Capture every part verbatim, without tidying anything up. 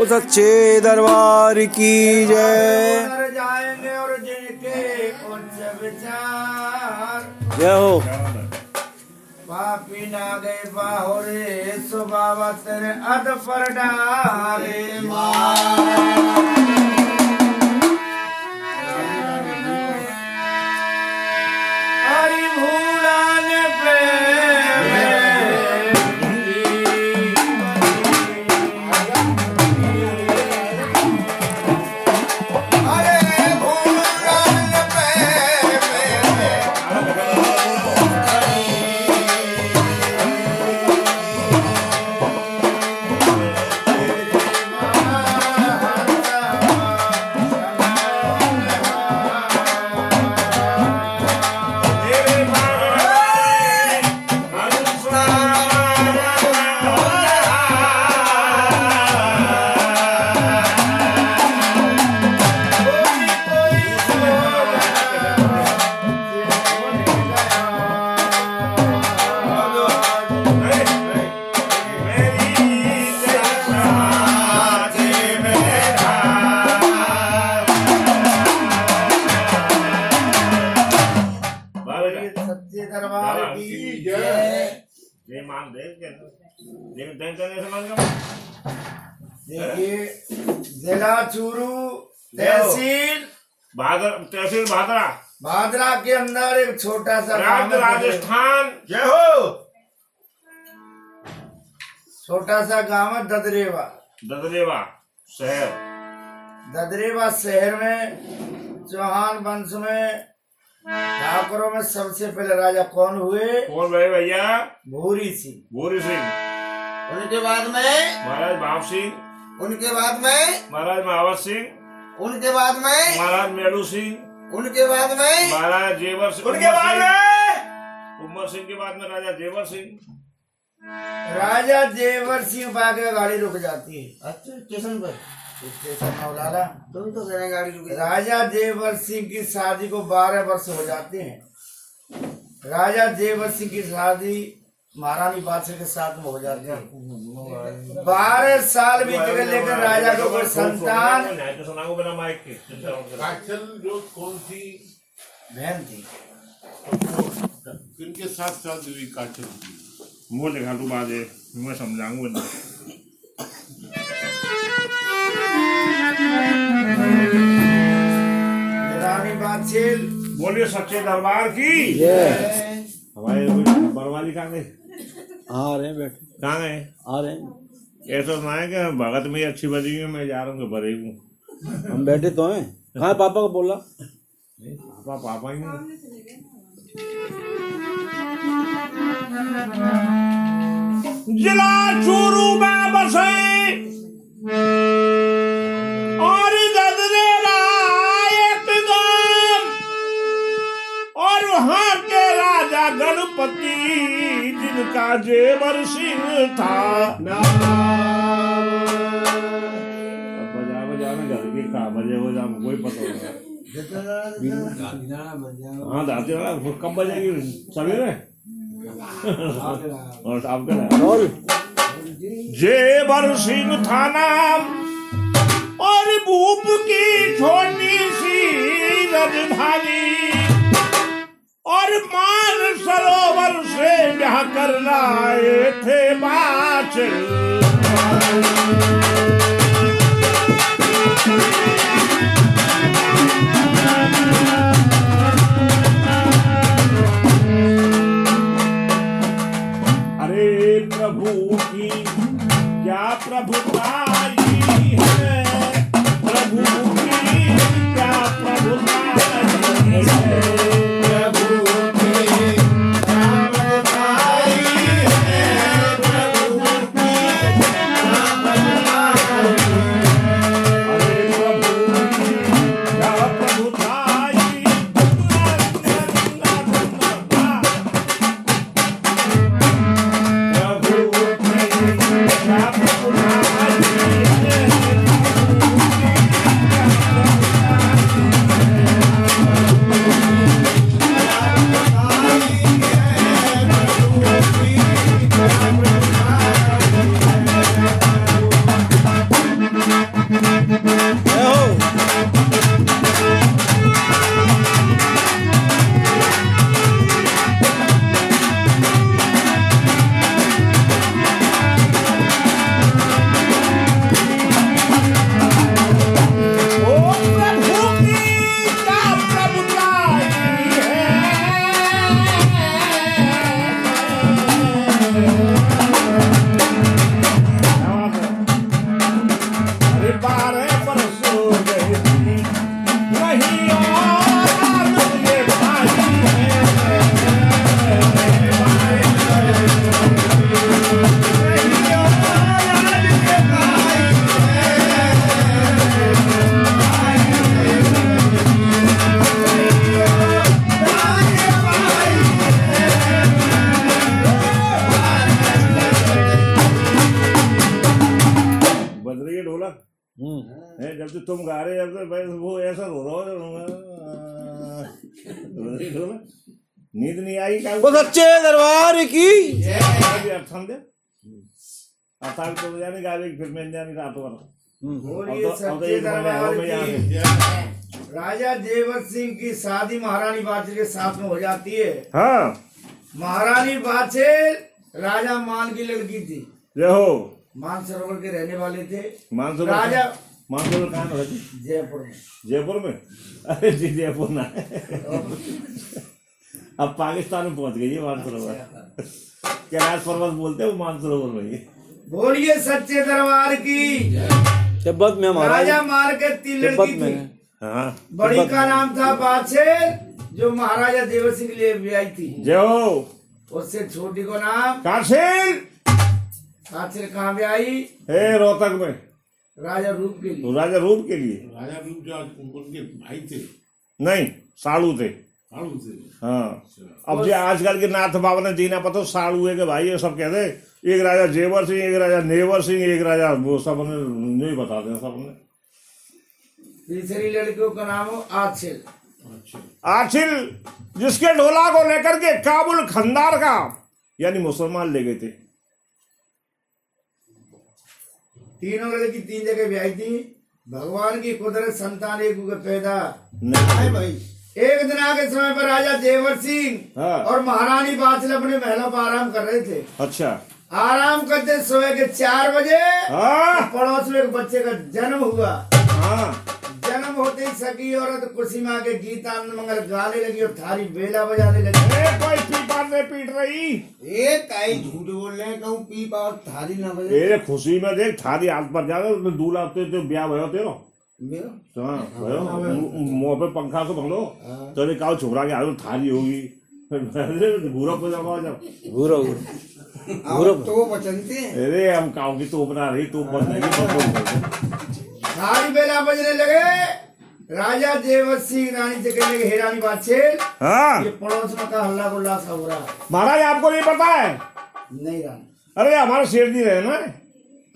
उस सच्चे दरबार की जय। जय हो पापी ना गए बाहोरे सो बाबा तेरे अद पर डारे मारे। जिला चूरू तहसील तहसील भादरा भादरा के अंदर एक छोटा सा राज्य राजस्थान। जय हो। छोटा सा गांव है ददरेवा। ददरेवा शहर। ददरेवा शहर में चौहान वंश में ठाकुरों में सबसे पहले राजा कौन हुए? कौन भाई भैया? भूरी सिंह। भूरी सिंह। उनके बाद में महाराज भाव सिंह। उनके बाद में महाराज महावत सिंह। उनके बाद में महाराज मेलू सिंह। उनके बाद में महाराज जेवर सिंह। उनके बाद में उमर सिंह के बाद में राजा जेवर सिंह। राजा जेवर सिंह बागे गाड़ी रुक जाती है। अच्छा स्टेशन पर स्टेशन तुम तो कहना गाड़ी रुकी। राजा जेवर सिंह की शादी को बारह वर्ष हो जाते हैं। राजा जेवर सिंह की शादी महारानी बादशाह के साथ में हो जाती है। बारह साल बीत गए लेकिन राजा को कोई संतान। जो कौन थी बहन थी किनके साथ साथ हुई काचल की मुँह देखा तू बाजे मैं समझाऊंगा। रानी बादशाह बोलिए सच्चे दरबार की। हमारे बरवाली कहाँ गए? आ रहे हैं बैठे। कहाँ गए? आ रहे हैं। ऐसा सुनाए कि भगत में अच्छी बजी हुई मैं जा रहा हूँ भरे हूँ। हम बैठे तो हैं। कहाँ पापा को बोला? नहीं पापा पापा ही हैं। जिला चूरू में बसे और ददरे एक गांव और वहाँ के राजा गणपति जिनका जेवर सिंह था। बजा बजा में घर के कहा बजे हो जाओ कोई पता नहीं। हाँ दादी कब बजाएगी सभी में और आपके जेवर सिंह था नाम और भूप की छोटी सी राजधानी और मान सरोवर से यहाँ कर लाए थे बाच। अरे प्रभु की क्या प्रभुताई है। प्रभु की क्या प्रभुताई है। समझ रही है ढोलक जब तो तुम गा रहे जब तो वो ऐसा रो रहा हो नींद नहीं आई क्या वो सच्चे दरबार की अब समझे अब तो जाने गा रही फिर मैं जाने का तो राजा देवर सिंह की शादी महारानी बाजे के साथ में हो जाती है। हाँ महारानी बाजे राजा मान की लड़की थी, मानसरोवर के रहने वाले थे। मानसरोवर राजा मानसरोवर कहाँ है? जयपुर में। जयपुर में? अरे जी जयपुर ना अब पाकिस्तान में पहुंच गई है मानसरोवर। कैलाश पर्वत बोलते हैं वो मानसरोवर में। बोलिए सच्चे दरबार की। तिब्बत में हमारा राजा मार के तीन लड़की थी। हाँ। बड़ी का नाम था बादशाह जो महाराजा देवर सिंह के लिए आई थी। जय उससे छोटी को नाम काशिल काशिल कहाँ पे आई? हे रोहतक में राजा रूप के लिए। राजा रूप के लिए राजा रूप जो उनके भाई थे नहीं साड़ू थे। साड़ू थे हाँ। अब जो आजकल के नाथ बाबा ने जीना पता साड़ू है के भाई ये सब कहते हैं। एक राजा जेवर सिंह, एक राजा नेवर सिंह, एक राजा वो सब ने नहीं बताते सबने। तीसरी लड़कियों का नाम हो आशिल। आशिल जिसके ढोला को लेकर के काबुल खंदार का यानी मुसलमान ले गए थे। तीनों लड़की तीन जगह ब्याई थी। भगवान की कुदरत संतान एक पैदा नहीं भाई। एक दिन आगे समय पर राजा देवर सिंह हाँ। और महारानी बादशाह अपने महलों पर आराम कर रहे थे। अच्छा आराम करते सुबह के चार बजे हाँ। तो पड़ोस में एक बच्चे का जन्म हुआ हाँ। जन्म होते ही सगी औरत कुर्सी में आके गीतानंद मंगल गाने लगी और थारी बेला बजाने लगी। कोई पीपा ने पीट रही ये कई झूठ बोल रहे हैं कहूं पीपा और थारी ना बजे। ए खुशी में देख थारी हाथ पर जावे उसमें दूल्हा तो जो ब्याह भयो तेरो मेरो हां भयो मुंह पे पंखा से भंगलो तोरे काओ छोरा के हाथ थारी होगी भूरा पजामा जब भूरा भूरा तो बचनते अरे हम काओ की तो बना रही तो बन जाएगी। थारी बेला बजने लगे। राजा देवर सिंह रानी से कहने लगे हे रानी बादशाह हाँ। ये पड़ोस में का हल्ला गुल्ला सा हो रहा है। महाराज आपको नहीं पता है? नहीं रानी। अरे हमारा शेर जी रहे ना।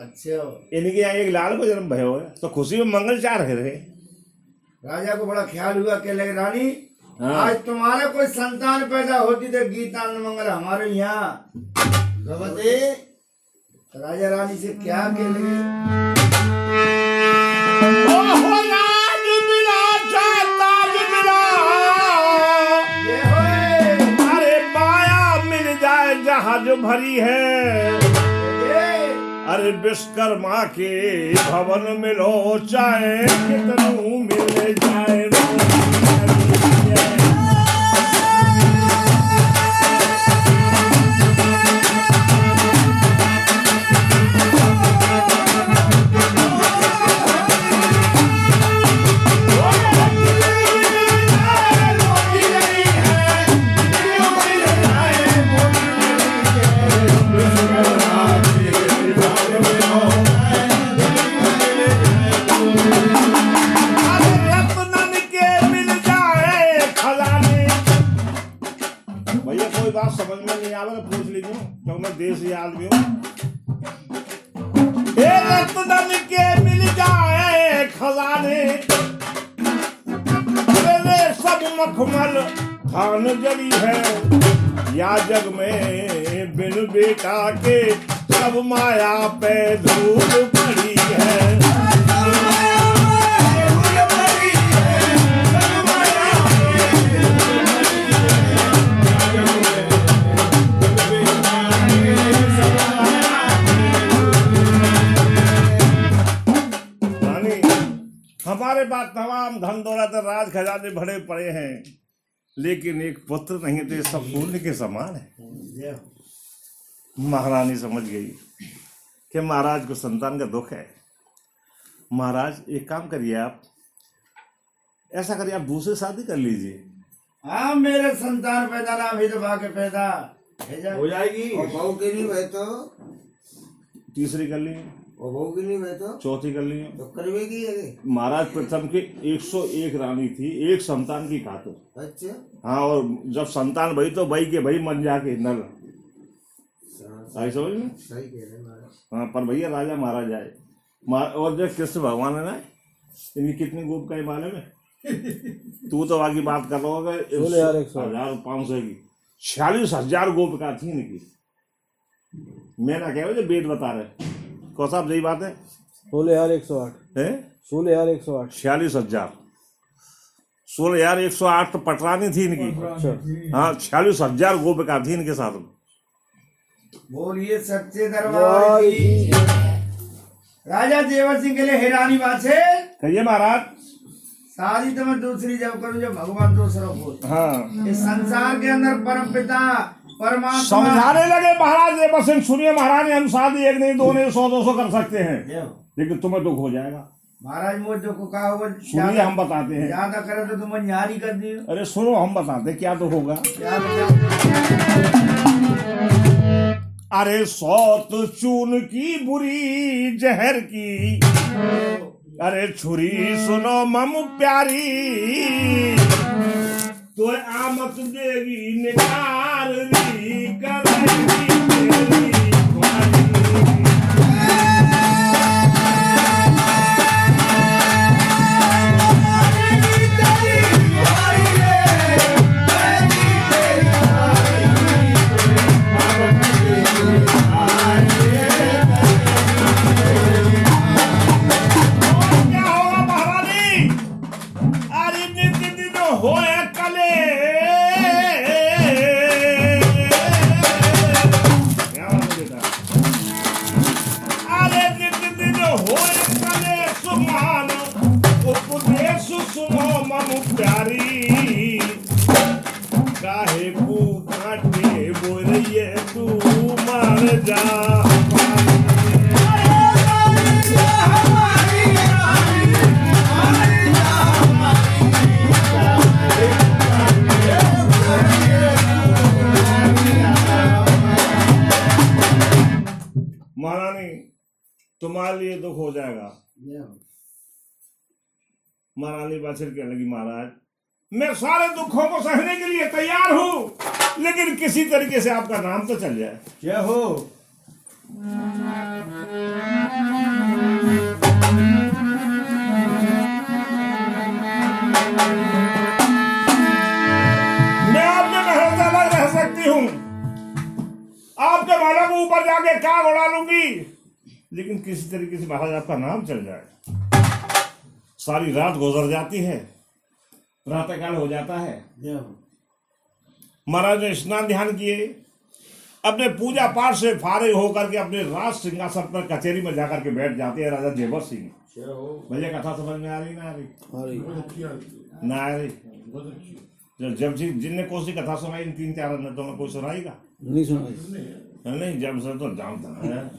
अच्छा इनके यहाँ एक लाल को जन्म भयो है तो खुशी में मंगलचार है रहे। राजा को बड़ा ख्याल हुआ कहने लगे रानी हाँ। आज तुम्हारा कोई संतान पैदा होती तो गीतानंद मंगल हमारे यहाँ। राजा रानी से क्या कहने जहाज भरी है अरे विश्वकर्मा के भवन मिलो चाहे कितनू मिले जाए। हमारे पास तमाम धन दौलत राज खजाने भरे पड़े हैं लेकिन एक पुत्र नहीं थे। सब शून्य के समान है। महारानी समझ गई कि महाराज को संतान का दुख है। महाराज एक काम करिए आप ऐसा करिए आप दूसरी शादी कर लीजिए। हाँ मेरे संतान पैदा ना भी दबा के पैदा हो जाएगी और बहू के लिए वह तो तीसरी कर लीजिए तो चौथी कर ली तो करवेगी। महाराज प्रथम के एक सौ एक रानी थी एक संतान की खातिर। अच्छा हाँ और जब संतान भाई तो भाई के भाई मन जाके नल समझ में हाँ पर भैया राजा महाराज आए और जो कृष्ण भगवान है ना, इनकी कितनी गोप का माले में तू तो आगे बात कर रहा होगा हजार पाँच सौ की छियालीस हजार गोपिका थी इनकी। मैं ना कह रहा जो वेद बता रहे कौ साहब यही बात है। सोलह हजार एक सौ आठ है सोलह हजार एक सौ आठ छियालीस हजार सोलह हजार एक सौ आठ तो पटरानी थी इनकी। हाँ छियालीस हजार गोपिका थी इनके साथ में। बोलिए सच्चे दरबार की। राजा जेवर सिंह के लिए हैरानी बात है कहिए महाराज। सारी तो मैं दूसरी जब करूँ जब भगवान दूसरा बोल। हाँ इस संसार के अंदर परम पिता परमात्मा समझाने लगे महाराज जेवर सिंह। सुनिए महाराज हम शादी एक नहीं दो नहीं सौ दो सौ कर सकते हैं लेकिन तुम्हें दुख हो जाएगा। महाराज मुझे दुख का होगा सुनिए हम बताते हैं। ज्यादा करे तो तुम्हें न्यारी कर दी। अरे सुनो हम बताते क्या दुख होगा। अरे सौत चून की बुरी जहर की अरे छुरी सुनो मम प्यारी तो आमत देवी निकाली करेगी। महारानी तुम्हारे लिए दुख हो जाएगा। महारानी बाछर कहने लगी महाराज मैं सारे दुखों को सहने के लिए तैयार हूँ लेकिन किसी तरीके से आपका नाम तो चल जाए। जय हो। मैं आपके महल से अलग रह सकती हूँ आपके माला को ऊपर जाके काग उड़ा लूंगी लेकिन किसी तरीके से महाराज आपका नाम चल जाए। सारी रात गुजर जाती है प्रातःकाल हो जाता है। महाराज ने स्नान ध्यान किए अपने पूजा पाठ से फारिग होकर के अपने राज सिंहासन पर कचहरी में जाकर के बैठ जाते हैं राजा जेवर सिंह। मुझे कथा समझ में आ रही ना आ रही ना आ रही। जब जिनने कौन सी कथा सुनाई इन तीन चार ने तो मैं कोई सुनाईगा नहीं सुनाई नहीं जब से तो जाम था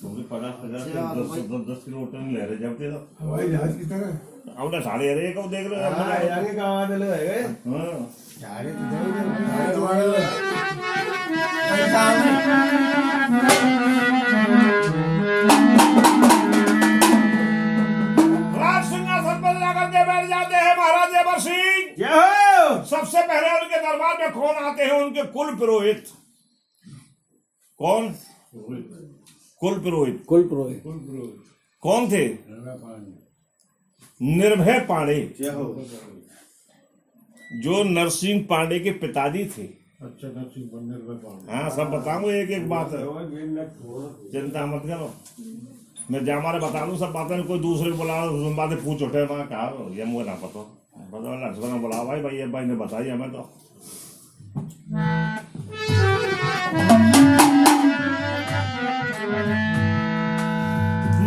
पचास पचास किलोमीटर ले रहे जब हवाई जहाज की तरह सारे अरे को देख रहे राज सिंहासन पर जाकर के बैठ जाते हैं महाराज जेवर सिंह। सबसे पहले उनके दरबार में कौन आते हैं उनके कुल पुरोहित। कौन कुल पुरोहित कुल पुरोहित कुल पुरोहित कौन थे निर्भय पांडे जो नरसिंह पांडे के पिताजी थे। अच्छा नरसिंह। हाँ सब बताऊंगा एक एक बात है चिंता मत करो मैं जामारे बता दूं सब बातें कोई दूसरे बुला बातें पूछ उठे वहाँ कहा ये मुझे ना पता पता ना बुला भाई भाई भाई ने बताई हमें तो।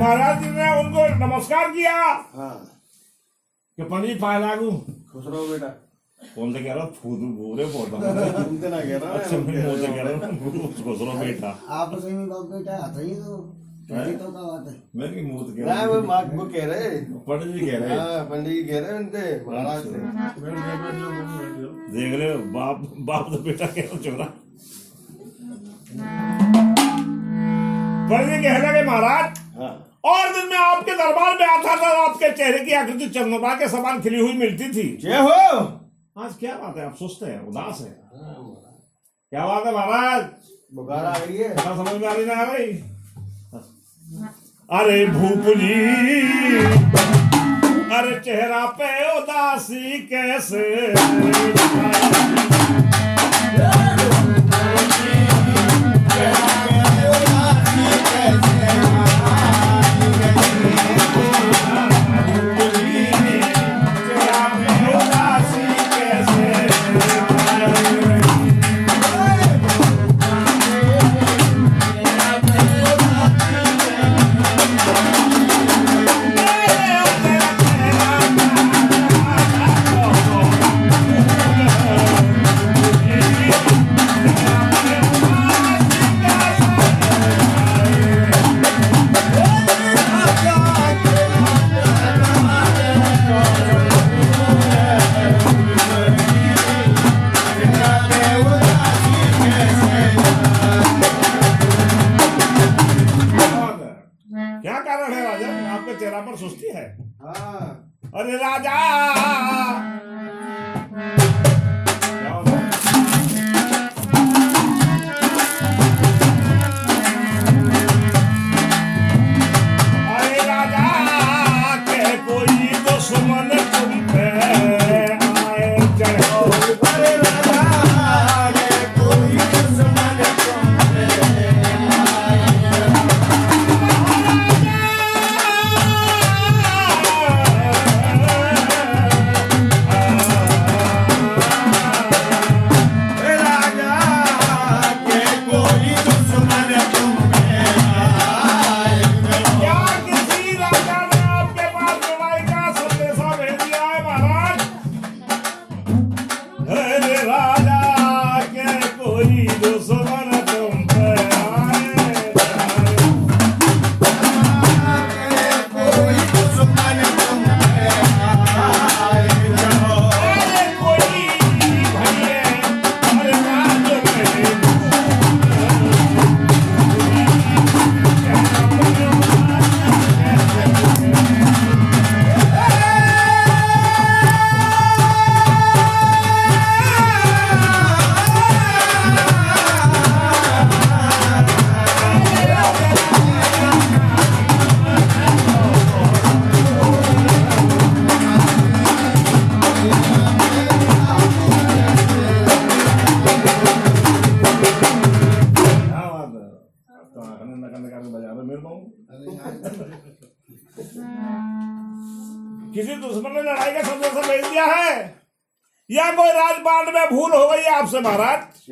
महाराज जी ने उनको नमस्कार किया। हाँ कि पंडित पाए लागू खुश रहो बेटा। कौन से कह रहा फूद बोरे बोलता तुमसे ना कह रहा। अच्छा मैं बोलते कह रहा खुश रहो बेटा आप सही में लोग बेटा आता ही तो पंडितों का बात है। मैं की मुंह कह रहा वो मां को कह रहे पंडित जी कह रहे। हां पंडित जी कह रहे उनसे महाराज से देख ले बाप बाप तो बेटा कह रहा छोरा पंडित जी कह लगे महाराज और दिन में आपके दरबार में आता था आपके चेहरे की आकृति चंद्रमा के समान खिली हुई मिलती थी। जय हो। आज क्या बात है आप सुस्त हैं उदास हैं क्या बात है महाराज बुखार आ रही है समझ में आ रही ना आ रही। अरे भूपली अरे चेहरा पे उदासी कैसे, सुस्ती है? अरे राजा किसी दुश्मन ने लड़ाई का संदेशा भेज दिया है या कोई राजपाट में भूल हो गई आपसे महाराज?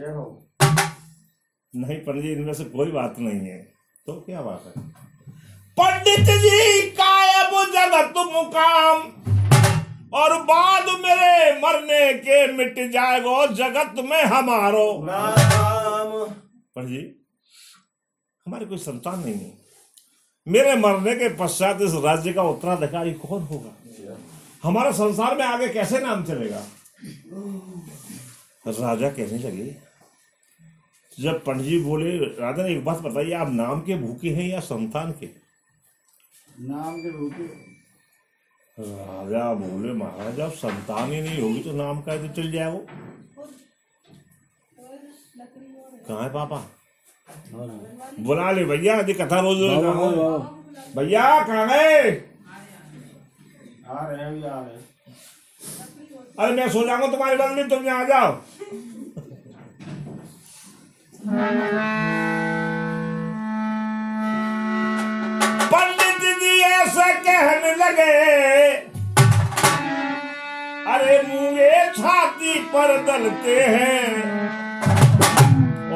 नहीं पंडित जी, इनमें से कोई बात नहीं है। तो क्या बात है पंडित जी? कायब जगत मुकाम और बाद मेरे मरने के मिट जाए वो जगत में हमारो नाम। पंडित जी, हमारी कोई संतान नहीं है। मेरे मरने के पश्चात इस राज्य का उत्तराधिकारी कौन होगा? हमारा संसार में आगे कैसे नाम चलेगा? राजा कहने लगे, जब पंडित जी बोले, राजा ने एक बात बताइए, आप नाम के भूखे हैं या संतान के? नाम के भूखे। राजा बोले, महाराज आप संतान ही नहीं होगी तो नाम का तो चल जाए। वो कहाँ है पापा? बुला ले भैया, यदि कथा रोज रोज भैया कहाँ गए? अरे मैं सो जाऊंगा तुम्हारे बाद में, तुम यहाँ आ जाओ। पंडित जी ऐसा कहने लगे, अरे मूंगे छाती पर दलते हैं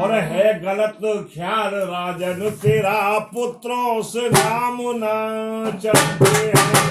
और है गलत ख्याल राजन तेरा, पुत्रों से नाम ना चलते हैं।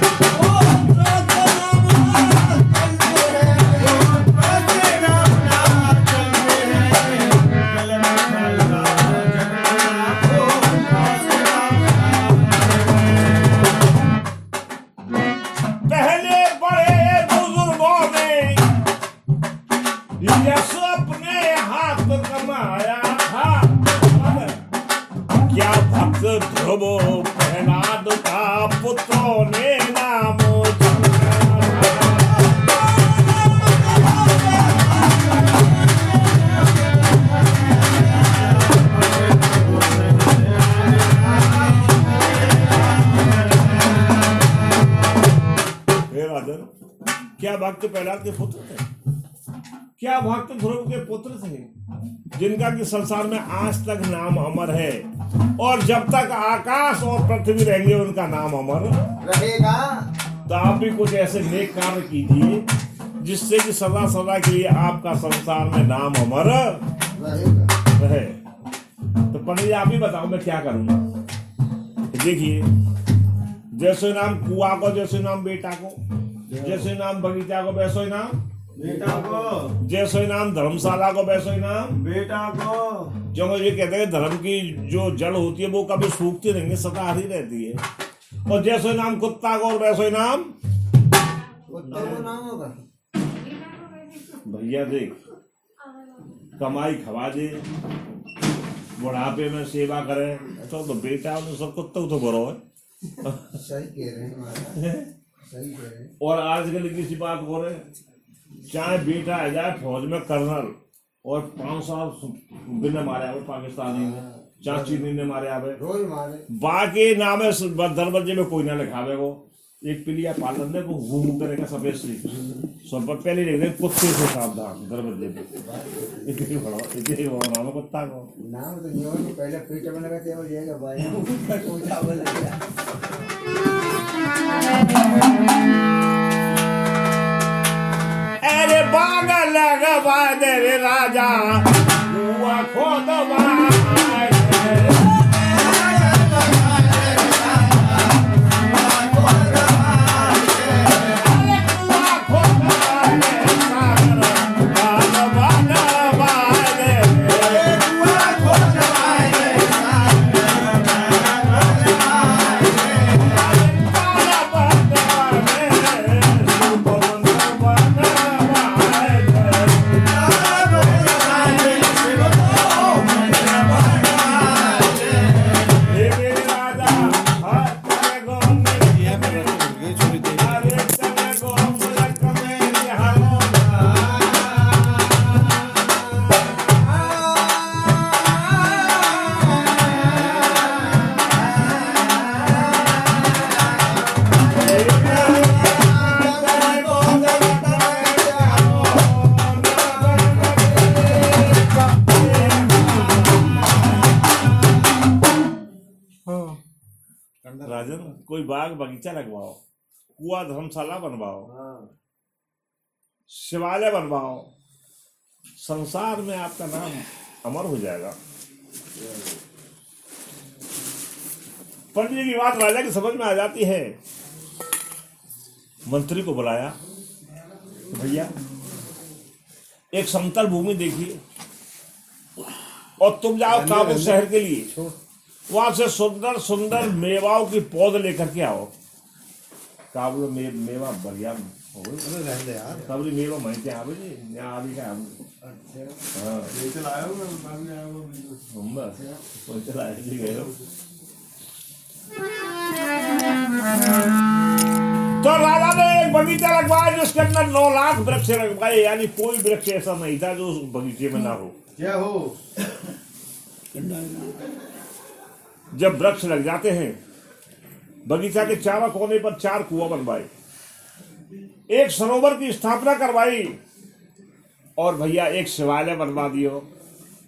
दुर्योधन क्या भक्त प्रहलाद के पुत्र थे, क्या भक्त ध्रुव के पुत्र थे, जिनका कि संसार में आज तक नाम अमर है और जब तक आकाश और पृथ्वी रहेंगे उनका नाम अमर रहेगा। तो आप भी कुछ ऐसे नेक कार्य कीजिए जिससे कि सदा सदा के लिए आपका संसार में नाम अमर रहे। तो पंडित जी आप ही बताओ मैं क्या करूंगा। देखिए, जैसे नाम कुआ को जैसे नाम बेटा को, जैसे नाम बगीचा को वैसे नाम बेटा को, जैसे नाम धर्मशाला को वैसे नाम बेटा को। जो ये कहते हैं धर्म की जो जड़ होती है वो कभी सूखती नहीं है, सदा हरी रहती है। और जैसे नाम कुत्ता को वैसे नाम होगा। भैया देख, कमाई खवा दे, बुढ़ापे में सेवा करे तो, तो बेटा उन्हें सब कुत्ता तो बुरा है। सही कह रहे हैं, सही कह रहे हैं। और आजकल किसी बात हो रहे, चाहे बेटा आ जाए फौज में कर्नल और पांच साल बिना मारे आवे पाकिस्तानी में, चाहे चीनी ने मारे आवे, बाकी नाम है दरवाजे में कोई ना लिखावे। वो एक पिलिया पालन ने वो घूम करेगा सफेद सब पर पहले लिख दे कुत्ते से सावधान दरबदले पे। इतनी बड़ा इतनी बड़ा नाम कुत्ता को नाम तो नहीं होगा, पहले पेट में लगा तेल जाएगा भाई उसका कोई चावल लगेगा। अरे बाग लगवा दे रे राजा हुआ खोदवा कोई बाग बगीचा लगवाओ, कुआ धर्मशाला बनवाओ, शिवालय बनवाओ, संसार में आपका नाम अमर हो जाएगा। पंडित जी की बात राजा की समझ में आ जाती है। मंत्री को बुलाया, भैया एक समतल भूमि देखिए और तुम जाओ काबुल शहर के लिए, वहां से सुंदर सुंदर मेवाओं की पौध लेकर के आओ। काबुल में मेवा बढ़िया हो गई काबुली मेवा महंगे आवे जी, यहाँ आवी का तो राजा ने एक बगीचा लगवाया जिसके अंदर नौ लाख वृक्ष लगवाए, यानी कोई वृक्ष ऐसा नहीं था जो बगीचे में ना हो। क्या हो, जब वृक्ष लग जाते हैं बगीचा के चारों कोने पर चार कुआं बनवाए, एक सरोवर की स्थापना करवाई और भैया एक शिवालय बनवा दियो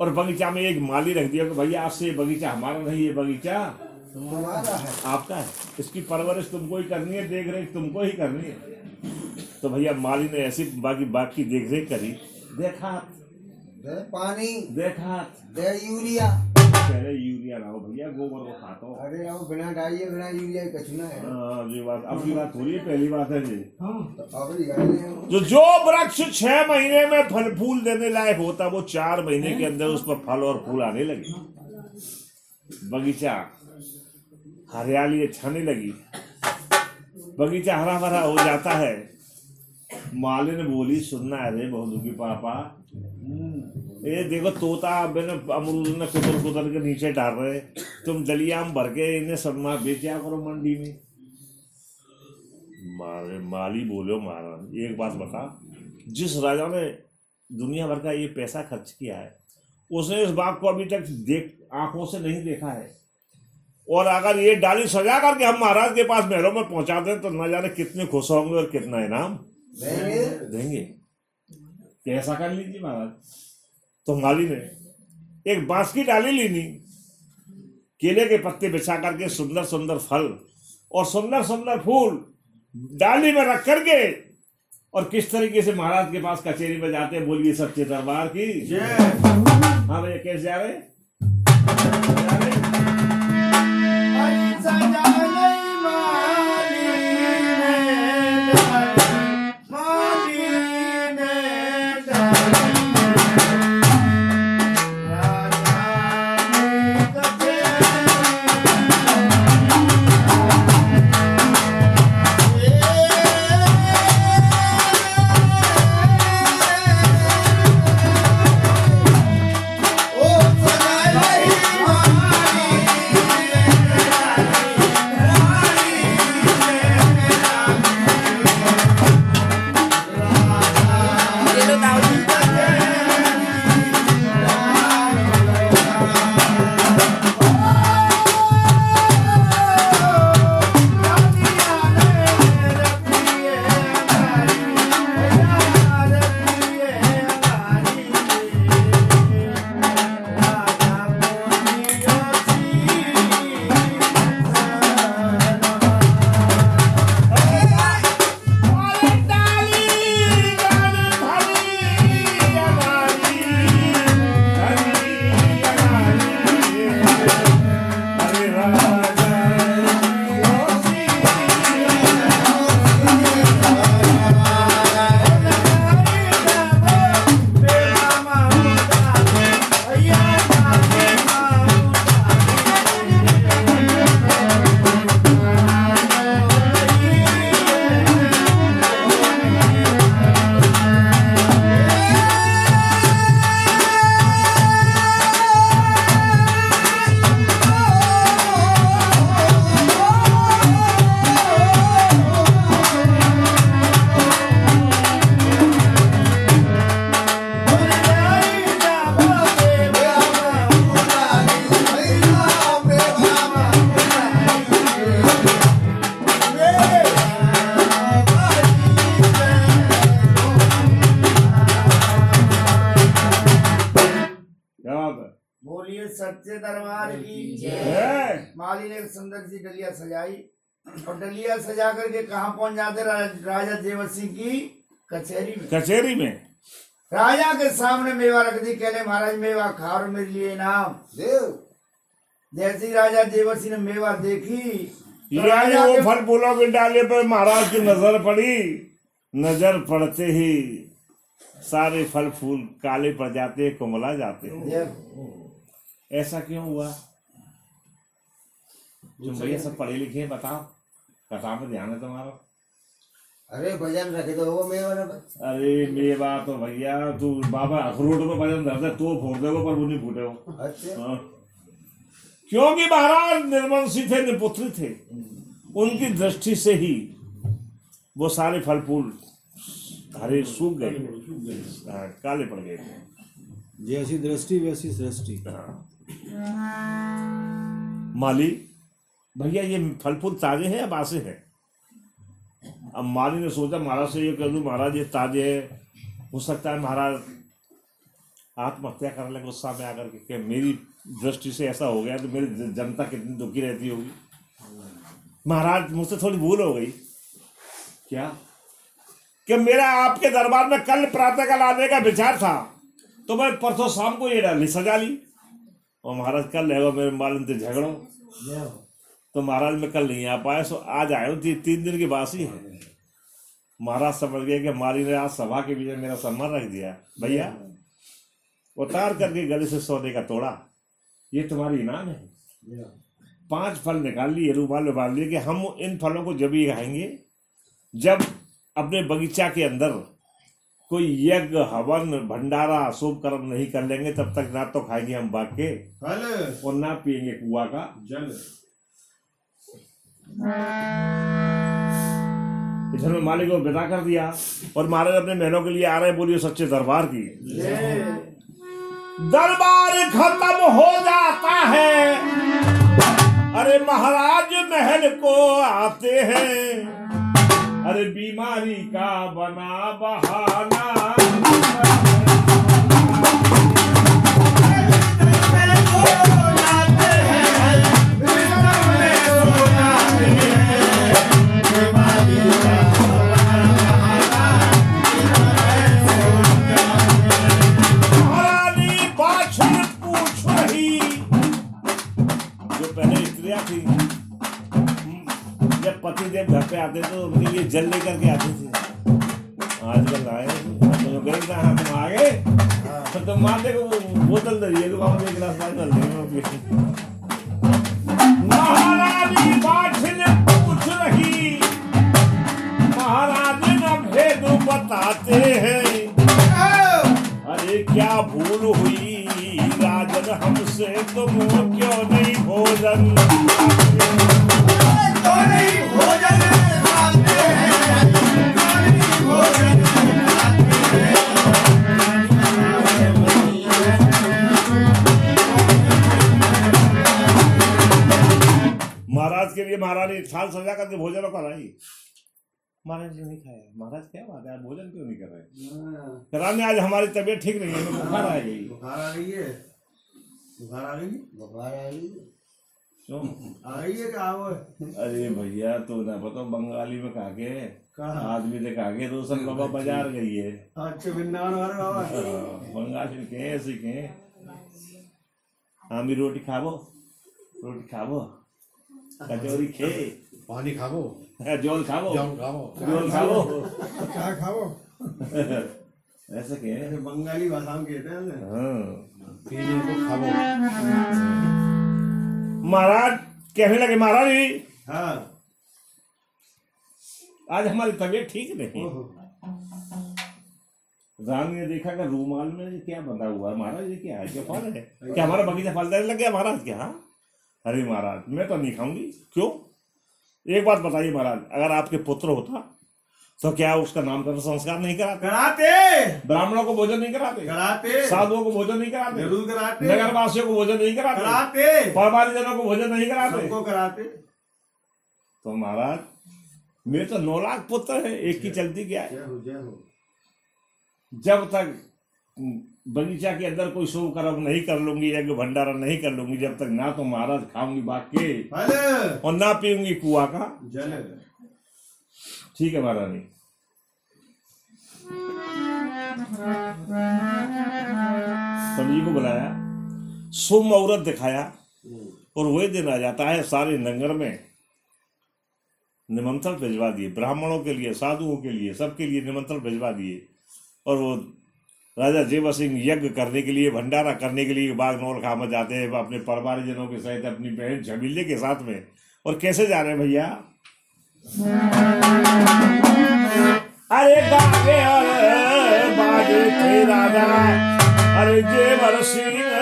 और बगीचा में एक माली रख दिया कि भैया आपसे बगीचा हमारा नहीं, ये बगीचा हमारा है, आपका है, इसकी परवरिश तुमको ही करनी है, देख रेख तुमको ही करनी है। तो भैया माली ने ऐसी बाकी बाकी देख रेख करी, देखा दे पानी, देखा दे यूरिया, अरे यूरिया ना हो भैया गोबर को खाता हूँ, अरे आओ बिना डालिए बिना यूरिया कचना है। हाँ ये बात अब की बात हो रही है, पहली बात है जी। हाँ तो जो वृक्ष छह महीने में फल फूल देने लायक होता वो चार महीने के अंदर उस पर फल और फूल आने लगे, बगीचा हरियाली छाने लगी, बगीचा हरा भरा हो जाता है। मालिन बोली सुनना है रे बहुत दुखी पापा, ये देखो तोता मैंने अमरूद ने कुतर कुतर के नीचे डाल रहे, तुम दलिया में भर के इन्हें सरमा बेचा करो मंडी में। मारे माली बोलो महाराज एक बात बता, जिस राजा ने दुनिया भर का ये पैसा खर्च किया है उसने इस बात को अभी तक देख आंखों से नहीं देखा है। और अगर ये डाली सजा करके हम महाराज के पास महलों में पहुंचा दें तो न जाने कितने खुश होंगे और कितना इनाम देंगे। ऐसा कर लीजिए महाराज। तो माली ने एक बांस की डाली लीनी, केले के पत्ते बिछा करके सुंदर सुंदर फल और सुंदर सुंदर फूल डाली में रख करके, और किस तरीके से महाराज के पास कचहरी में जाते हैं। बोलिए सच्चे दरबार की। हाँ भैया कैसे जा रहे सजाई, और डलिया सजा करके कहाँ पहुंच जाते? राजा जेवर सिंह की कचहरी में। कचहरी में राजा के सामने मेवा रख दी, कहने महाराज मेवा खाओ और मेरे लिए इनाम। जैसे राजा जेवर सिंह ने मेवा देखी तो राजा वो फल फूलों के डाले पर महाराज की नजर पड़ी। नजर पड़ते ही सारे फल फूल काले पड़ जाते, कुमला जाते। ऐसा क्यों हुआ? तुम भैया सब पढ़े लिखे हैं, बताओ, कथा पर ध्यान है तुम्हारा। अरे भजन रखे तो होगा मेवा ना। अरे मेवा तो भैया तू बाबा अखरोट में भजन धरते तो फोड़ देगा पर वो नहीं फूटे हो। अच्छा। क्योंकि महाराज निर्वंशी थे, निपुत्री थे, उनकी दृष्टि से ही वो सारे फल फूल हरे सूख गए, काले पड़ गए। जैसी दृष्टि वैसी सृष्टि। माली भैया ये फल फूल ताजे हैं या बासे हैं? अब माली ने सोचा महाराज से ये कह दूं महाराज ये ताजे है, हो सकता है महाराज आत्महत्या कर ले गुस्सा में आकर के, कि मेरी दृष्टि से ऐसा हो गया तो मेरी जनता कितनी दुखी रहती होगी। महाराज मुझसे थोड़ी भूल हो गई। क्या? कि मेरा आपके दरबार में कल प्रातःकाल आने का विचार था, तो मैं परसों शाम को ये डाली सजा ली, और महाराज कल है मेरे मालिन से झगड़ो, तो महाराज मैं कल नहीं आ पाया, सो आज आए हो। तीन दिन के बाद ही है। महाराज समझ गए कि माली ने आज सभा के बीच में मेरा सम्मान रख दिया। भैया उतार करके गले से सोने का तोड़ा, ये तुम्हारी इनाम है। पांच फल निकाल लिए, रूमाल उबाल लिए, कि हम इन फलों को जब ये खाएंगे, जब अपने बगीचा के अंदर कोई यज्ञ हवन भंडारा शुभ कर्म नहीं कर लेंगे, तब तक ना तो खाएंगे हम बाग के फल और ना पियेंगे कुआ का जल। इधर में मालिक को विदा कर दिया, और महाराज अपने महलों के लिए आ रहे। बोलिए सच्चे दरबार की। दरबार खत्म हो जाता है, अरे महाराज महल को आते हैं, अरे बीमारी का बना बहाना। पतिदेव घर पे आते तो उनके लिए जल ले करके आते थे, आजकल आए तो गए कहा तुम आ गए तो तुम माते को बोतल दरिए तो वहां एक गिलास पानी डाल देंगे। महारानी बाछ ने पूछ रही, महाराज न भेद बताते हैं, अरे क्या भूल हुई राजन हमसे तुम क्यों नहीं भोजन नहीं भोजन आते हैं, नहीं भोजन आते हैं। महाराज के लिए महारानी थाल सजा करके भोजन कराई, महाराज जी नहीं खाया। महाराज क्या बात है, भोजन क्यों नहीं कर रहे? कराने आज हमारी तबीयत ठीक नहीं है, बुखार आ गई, बुखार आ रही है, बुखार आ रही है, बुखार आ रही है। अरे भैया तो ना बताओ बंगाली में काके आदमी ने काके रोशन बाबा बाजार गई है। अच्छा बंगाली के ऐसे के आमी रोटी खाबो, रोटी खाबो, कचौरी खे, पानी खाबो, जोल खाबो, जोल खाबो, क्या खाबो, ऐसा के बंगाली भाषा में कहते हैं को खाबो। महाराज कहने लगे महारानी हाँ आज हमारी तबीयत ठीक नहीं। रानी ने देखा कि रूमाल में क्या बंधा हुआ है, महाराज ये क्या है, क्या फल है, क्या हमारा बगीचा फलदार लग गया महाराज क्या? अरे महाराज मैं तो नहीं खाऊंगी। क्यों? एक बात बताइए महाराज, अगर आपके पुत्र होता तो क्या उसका नामकरण संस्कार नहीं कराते? कराते। ब्राह्मणों को भोजन नहीं कराते? कराते। साधुओं को भोजन नहीं कराते? जरूर कराते। नगरवासियों को भोजन नहीं कराते? कराते। परमारी जनों को भोजन नहीं कराते? सबको कराते। तो महाराज मेरे तो नौ लाख पुत्र है, एक की चलती क्या है? जब तक बगीचा के अंदर कोई शुभ कर्म नहीं कर लूंगी, यज्ञ भंडारा नहीं कर लूंगी, जब तक ना तो महाराज खाऊंगी बाकी और ना पीऊंगी कुआ का जल। ठीक है महारानी। पंजी को बुलाया, शुभ मुहूर्त दिखाया और वही दिन आ जाता है, सारे नंगर में निमंत्रण भिजवा दिए, ब्राह्मणों के लिए, साधुओं के लिए, सबके लिए निमंत्रण भिजवा दिए। और वो राजा जेवर सिंह यज्ञ करने के लिए, भंडारा करने के लिए बागनौर खामा जाते हैं अपने परिवारजनों के सहित, अपनी बहन झबीले के साथ में। और कैसे जा रहे हैं भैया? अरे गावे और बाजे थे राजा, अरे जेवर सिंह के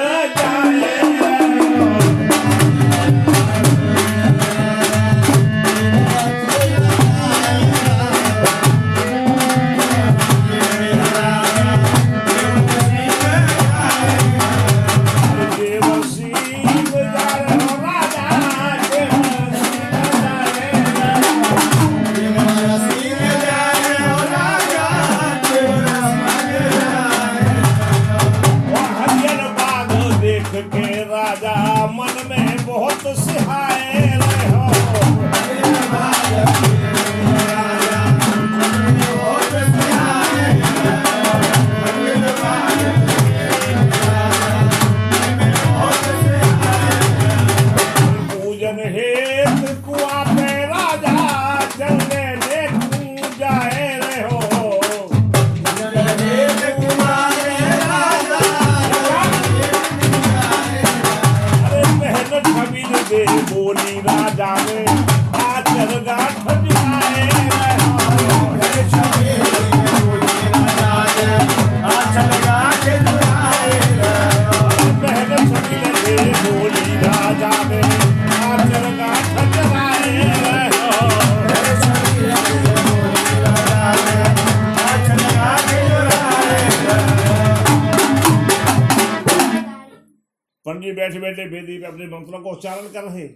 पंडित बैठे बैठे बेदी पे अपने मंत्रों को उच्चारण कर रहे।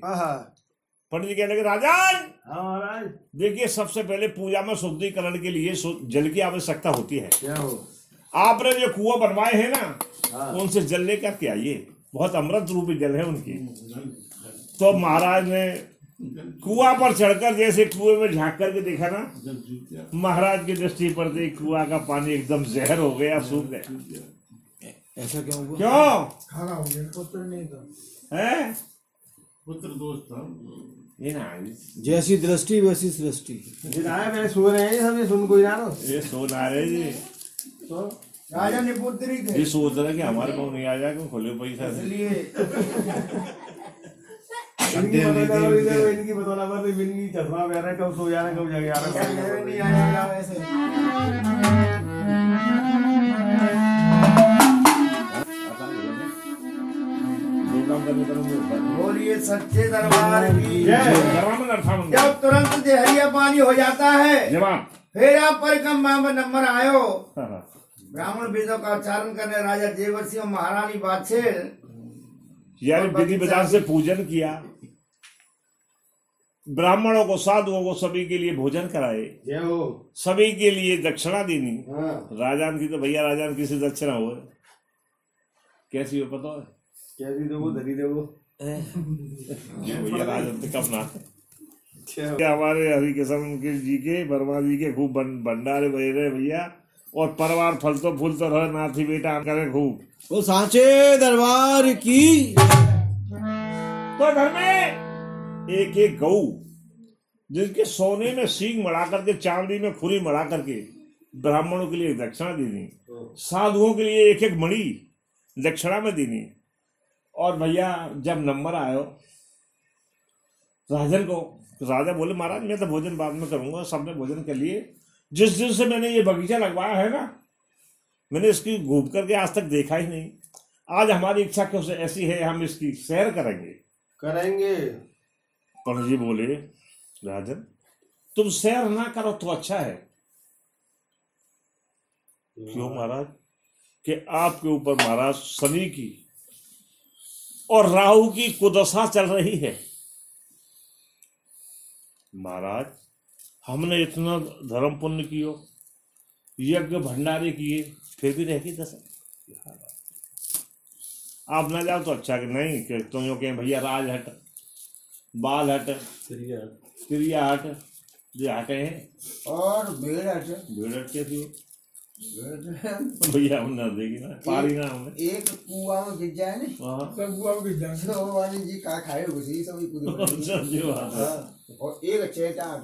पंडित जी कहने लगे, राजन देखिए सबसे पहले पूजा में शुद्धिकरण के लिए जल की आवश्यकता होती है। आपने जो कुआं बनवाए हैं ना उनसे जल लेकर के आइए, बहुत अमृत रूपी जल है उनकी। तो महाराज ने कुआं पर चढ़कर जैसे कुएं में झांक करके देखा ना, महाराज की दृष्टि पर कुआं का पानी एकदम जहर हो गया, सूख गया। ऐसा क्यों हुआ? क्यों खाना हो गया? पुत्र नहीं था है, पुत्र दोष था। ये ना जैसी दृष्टि वैसी सृष्टि। ये आया मैंने सो रहे हैं सब, ये सुन कोई ना ये सो ना रहे जी। तो राजा ने पुत्र ही थे, ये सोच रहा कि हमारे को नहीं आ जाएगा खोले पैसा, इसलिए इनकी बदौलत पर मिल नहीं चल रहा। मेरा कब सो जाना कब जागे आ रहा नहीं आएगा वैसे। बोलिए सच्चे दरबार की जब तुरंत जहरिया पानी हो जाता है, फिर आप पर कम नंबर आयो। ब्राह्मण वेदों का उच्चारण करने राजा जेवर सिंह और महारानी बादशाह यानी विधि विधान से पूजन किया, ब्राह्मणों को साधुओं को सभी के लिए भोजन कराए, सभी के लिए दक्षिणा देनी। राजान की तो भैया राजान किसी दक्षिणा हो कैसी हो पता है? हमारे हरि कृष्ण जी के वर्मा जी के खूब भंडारे बह रहे भैया, और परिवार फल तो फूल तो रहे नाथी बेटा करे खूब वो सांचे दरबार की। तो घर में एक एक गऊ जिसके सोने में सींग मड़ा करके चांदी में खुरी मड़ा करके ब्राह्मणों के लिए दक्षिणा दी दी, साधुओं के लिए एक एक मणि दक्षिणा में दी। और भैया जब नंबर आयो राजन को, राजा बोले महाराज मैं तो भोजन बाद में करूंगा, सबने भोजन कर लिए। जिस दिन से मैंने ये बगीचा लगवाया है ना, मैंने इसकी घूम करके आज तक देखा ही नहीं। आज हमारी इच्छा क्यों से ऐसी है, हम इसकी सैर करेंगे करेंगे पंडित जी बोले, राजन तुम सैर ना करो तो अच्छा है। क्यों महाराज? कि आपके ऊपर महाराज शनि की और राहु की कुदशा चल रही है। महाराज हमने इतना धर्म पुण्य कियो, यज्ञ भंडारे किए, फिर भी रह गई दशा। आप ना जाओ तो अच्छा कि नहीं कि तुम यो कहें भैया राज हट, बाल हट, क्रिया हट, ये हटे हैं और भेड़ हट। भेड़ हट कैसी हो भैया? हम ना देगी ना पारी ना हमने एक कुआ में गिर जाए ना, सब कुआ में गिर जाए तो वाणी जी का खाए हो गई सब ही कुछ। और एक चेता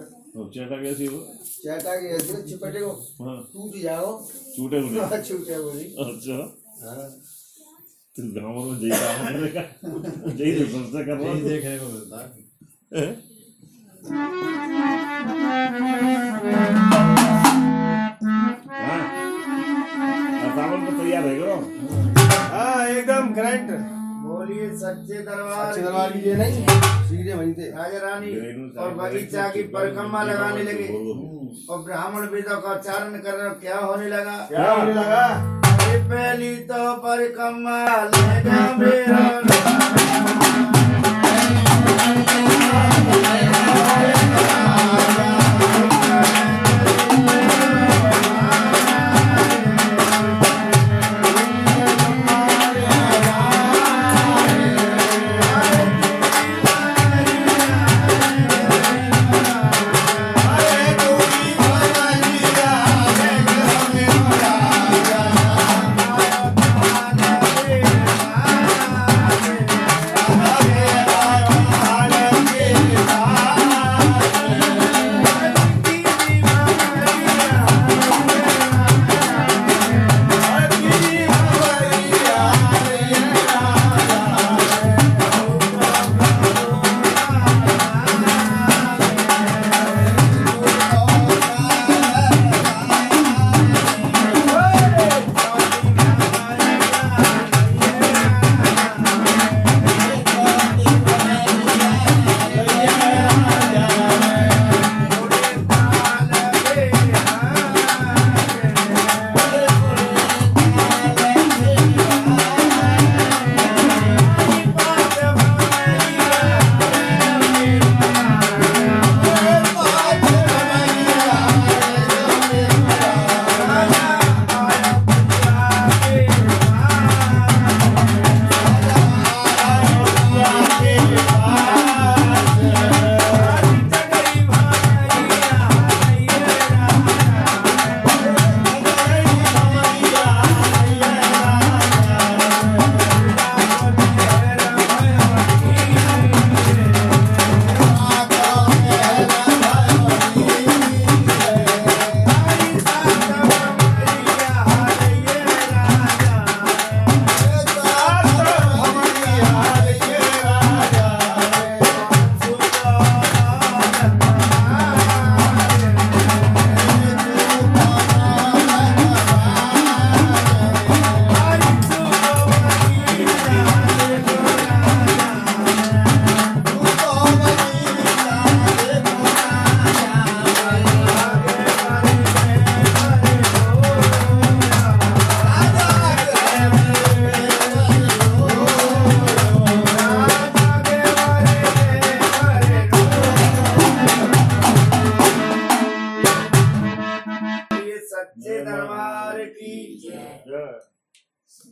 चेता कैसी हो? चेता की ऐसे चिपटे हो टूट जाओ, टूटे हो छूटे हो। अच्छा तू गाँव में जई काम जई तो संस्था कर रहा है, देखने को मिलता तैयार है एकदम करंट। बोलिए सच्चे दरबार दरबार की नहीं सीधे वहीं थे राजा रानी और बगीचा की परिक्रमा लगाने लगे और ब्राह्मण वेदों का उच्चारण कर रहे। क्या होने लगा? क्या होने लगा? पहली तो परिक्रमा लगा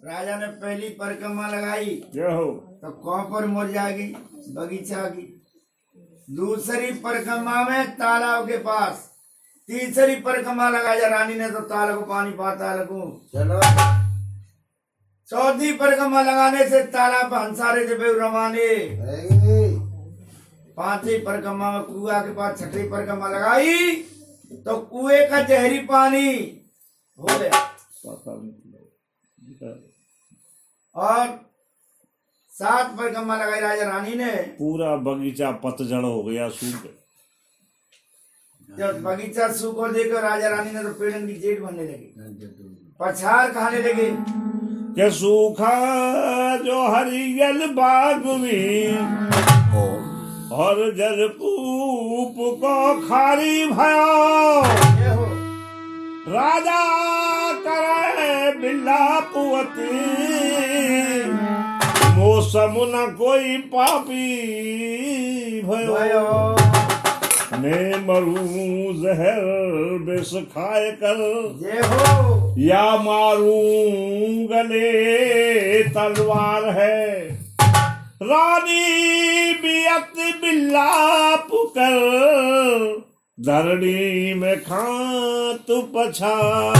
राजा ने पहली परिक्रमा लगाई तो कॉपर मुरझा गई, बगीचा की। दूसरी परिक्रमा में तालाब के पास, तीसरी परिक्रमा लगाया रानी ने तो ताल को पानी पाता लगू। चलो चौथी परिक्रमा लगाने से तालाब हंसारे जबे रवाने। पांचवी परिक्रमा में कुआ के पास छठी परिक्रमा लगाई तो कुएं का जहरी पानी हो गया। और सात परिक्रमा लगाई राजा रानी ने, पूरा बगीचा पतझड़ हो गया, सूख। जब बगीचा सूखो देखो राजा रानी ने तो पेड़न की जेट बनने लगी, पछाड़ खाने लगे। क्या सूखा जो हरियल बाग में और जल पूप को खारी भयो। राजा करे बिलापुवती मौसम न कोई पापी भयो। मैं मरूं जहर बेस खाए कर या मारूं गले तलवार है। रानी बियत बिल्लाप कर धरणी में खात पछाड़।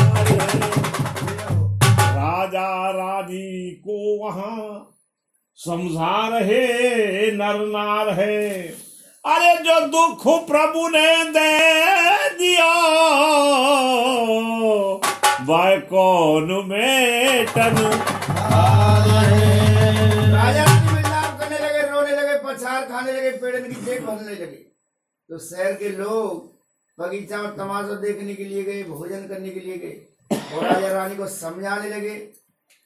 राजा रानी को वहां समझा रहे नर नार है। अरे जो दुख प्रभु ने दे दिया वह कौन में टन। खाने लगे, पेड़न की जेट भरने लगे। तो शहर के लोग बगीचा और तमाशा देखने के लिए गए, भोजन करने के लिए गए और राजा रानी को समझाने लगे।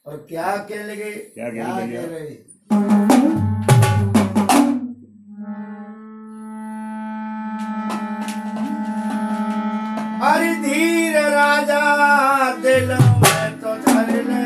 और क्या कहने लगे, क्या कह रहे, अरे धीर राजा दिल में तो धर ले।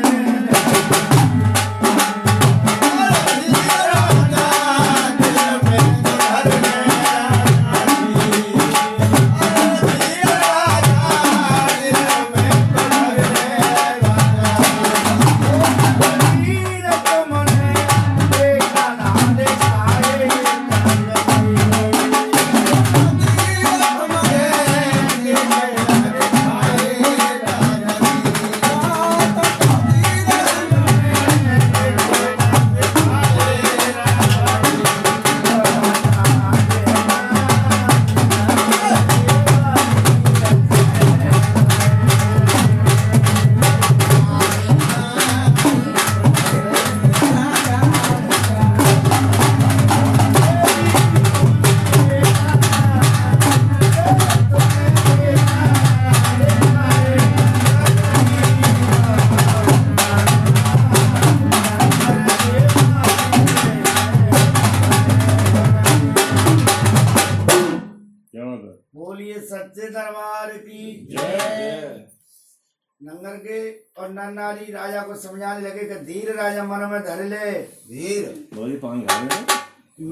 नंगर के और नन्नारी राजा को समझाने लगे कि धीर राजा मन में धर ले, धीर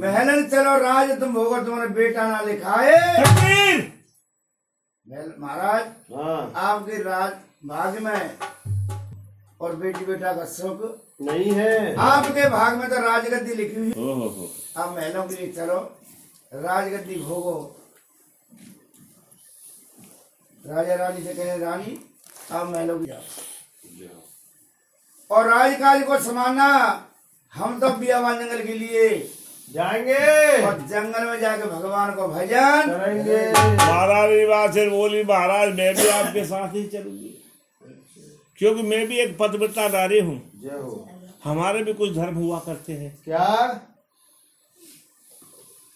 महलन चलो राज तुम होगा, तुम्हारे बेटा ना लिखाए। महाराज आपके राज भाग में और बेटी बेटा का शोक नहीं है, आपके भाग में तो राजगद्दी लिखी हुई है। आप महलों के लिए चलो, राजगद्दी भोगो। राजा रानी से कहे रानी आप महलों की और राजकाज को समाना, हम तो बियावान जंगल के लिए जाएंगे और जंगल में जाके भगवान को भजन करेंगे। महाराज बोली, महाराज मैं भी आपके साथ ही चलूंगी क्योंकि मैं भी एक पतिव्रता नारी हूँ, हमारे भी कुछ धर्म हुआ करते हैं। क्या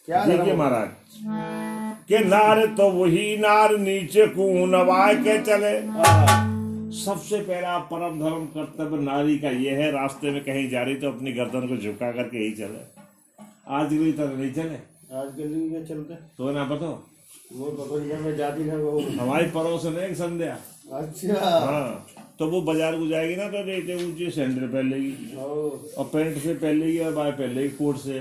क्या देखिए महाराज के नार तो वही नार नीचे को नवाए के चले। सबसे पहला परम धर्म कर्तव्य नारी का यह है, रास्ते में कहीं जा रही तो अपनी गर्दन को झुका करके ही चले। आजकल इतना नहीं चले, आजकल नहीं चलते तो ना बताओ वो बगल में जाती है, वो हमारी पड़ोस में एक संध्या। अच्छा हाँ, तो वो बाजार को जाएगी ना तो रेटे ऊंचे सैंडल पहलेगी और पैंट से पहलेगी और बाय पहलेगी कोट से।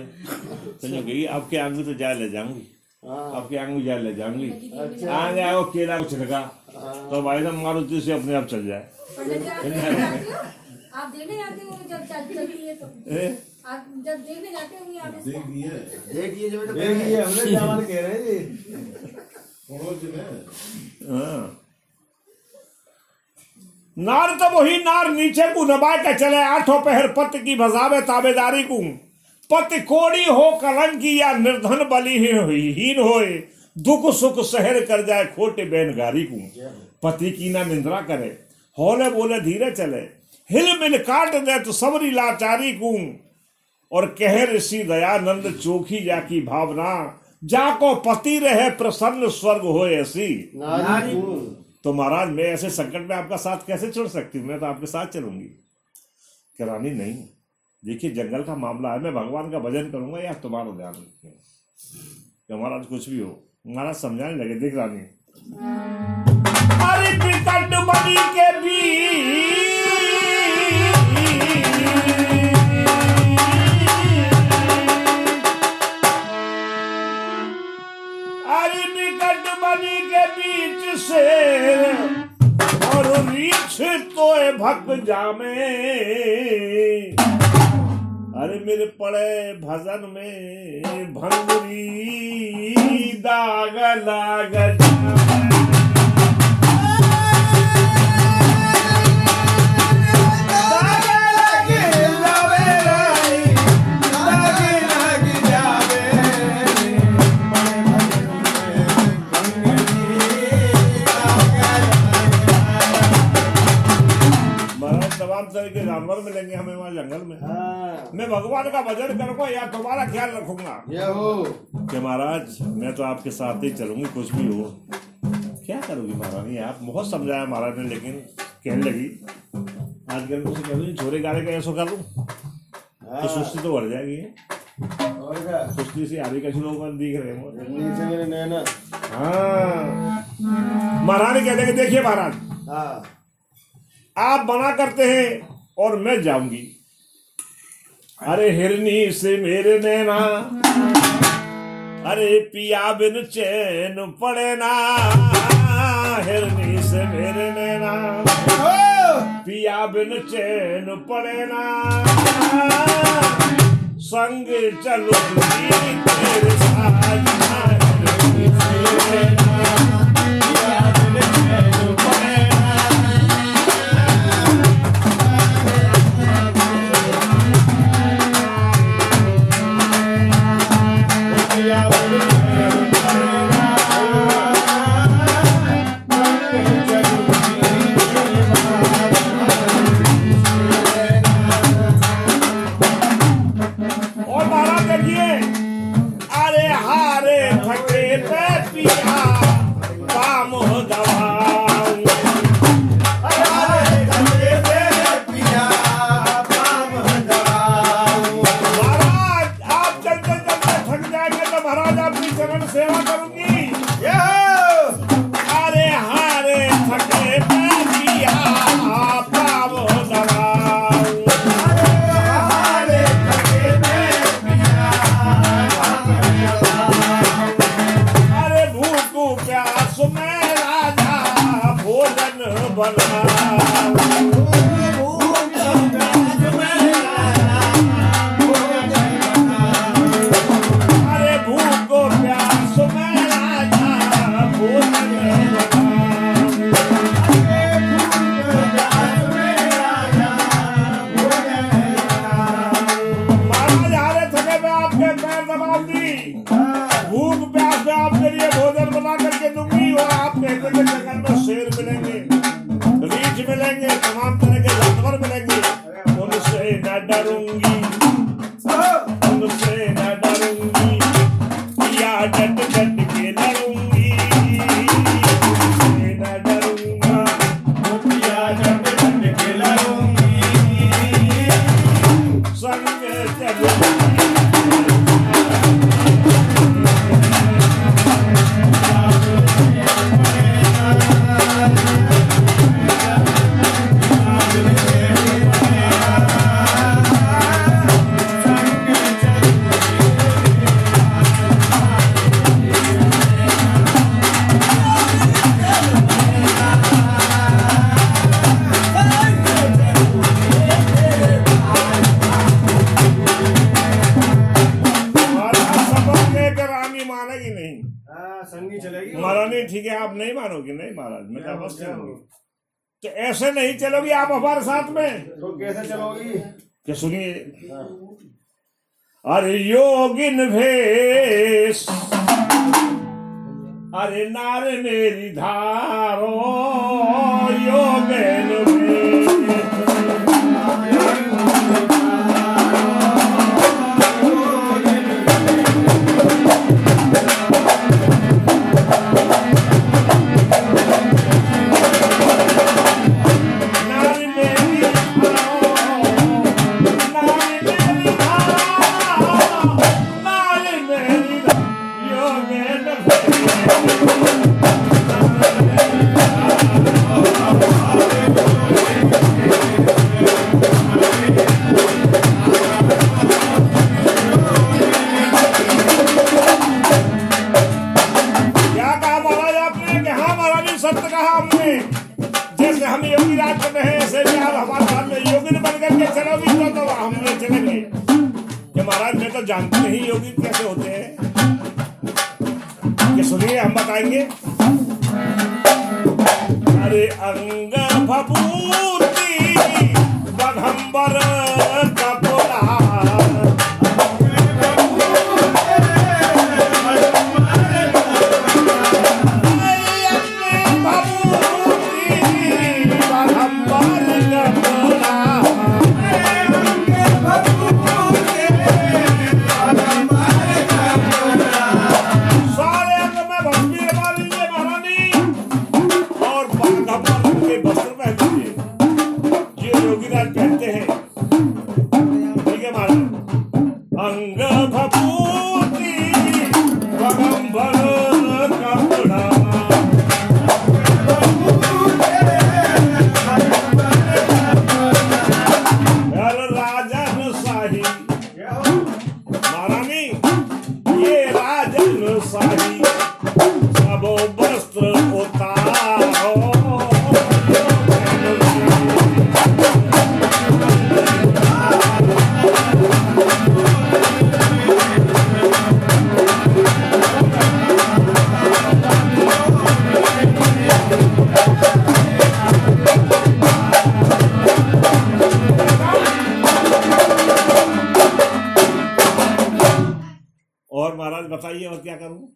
चलो गई आपके आगे तो जा ले जाऊंगी, आपके आंगू जा ले जाऊंगी। आ जाए वो केला को छिड़का तो भाई साहब मारुति से अपने आप चल जाए। आप देने जाते होंगे जब चलती है तो आप जब देखने जाते होंगे आप देखिए देखिए जो तो देखिए हमने जवान कह रहे हैं जी पहुंच में। हां नार तब वही नार नीचे को दबा के चले आठों पहर पत की भजावे ताबेदारी को पति कोड़ी हो कलंकी या निर्धन बली हीन होए दुख सुख सहर कर जाए खोटे बैनगारी को पति की ना निंद्रा करे हौले बोले धीरे चले हिल मिल काट दे तो सबरी लाचारी को और कह ऋषि दयानंद चोखी जा की भावना जाको पति रहे प्रसन्न स्वर्ग होए ऐसी नारी। तो महाराज मैं ऐसे संकट में आपका साथ कैसे छोड़ सकती हूँ, मैं तो आपके साथ चलूंगी। करानी नहीं, देखिए जंगल का मामला है, मैं भगवान का भजन करूंगा या तुम्हारा ध्यान रखूंगा। महाराज कुछ भी हो, महाराज समझाने लगे देख रानी अरे विकट बनी के भी और रीछ तोय भक्त जामे अरे मेरे पड़े भजन में भंगरी दाग लाग जामे। के जानवर मिलेंगे हमें वहां जंगल में। हाँ। मैं भगवान का भजन करूंगा या तुम्हारा ख्याल रखूंगा ये हो कि महाराज मैं तो आपके साथ ही चलूंगी कुछ भी हो। क्या करोगी महारानी, आप बहुत समझाया महाराज ने, लेकिन कहने लगी आजकल मुझे कभी छोरे गाले का ऐसा कर लूं तो सुस्ती तो बढ़ जाएगी और क्या सुस्ती से आदि का शुरू दिख रहे हो। हाँ महारानी कहने के देखिए महाराज आप बना करते हैं और मैं जाऊंगी। अरे हिरनी से मेरे नैना अरे पिया बिन चैन पड़े ना, हिरनी से मेरे नैना पिया बिन चैन पड़े ना, संग चलूंगी तेरे साथ। आप नहीं मानोगे, नहीं महाराज मैं अवस्थ हूँ, तो ऐसे नहीं चलोगी आप हमारे साथ में, तो कैसे चलोगी? क्या सुनिए, अरे योगिन भेष अरे नार मेरी धारो योगिन भेष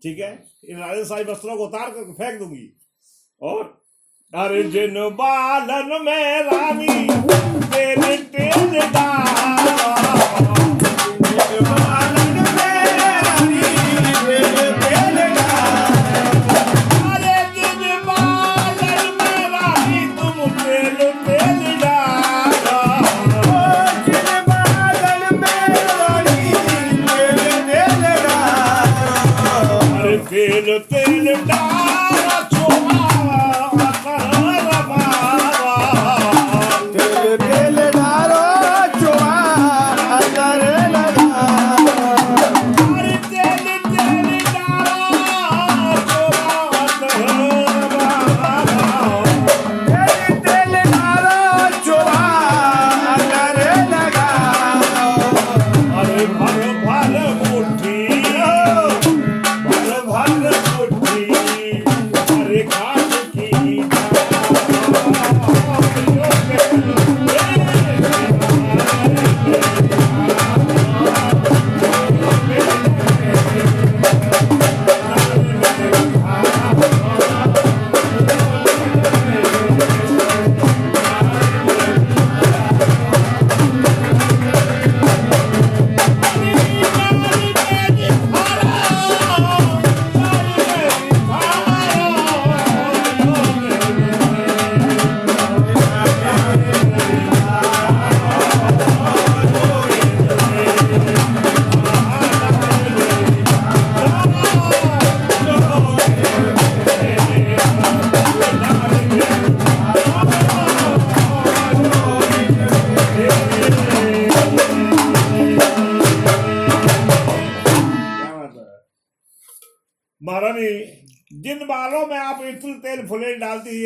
ठीक है, इन राजे सारी वस्त्रों को उतार कर फेंक दूंगी। और अरे जिन बालन में रानी तेरे तेरे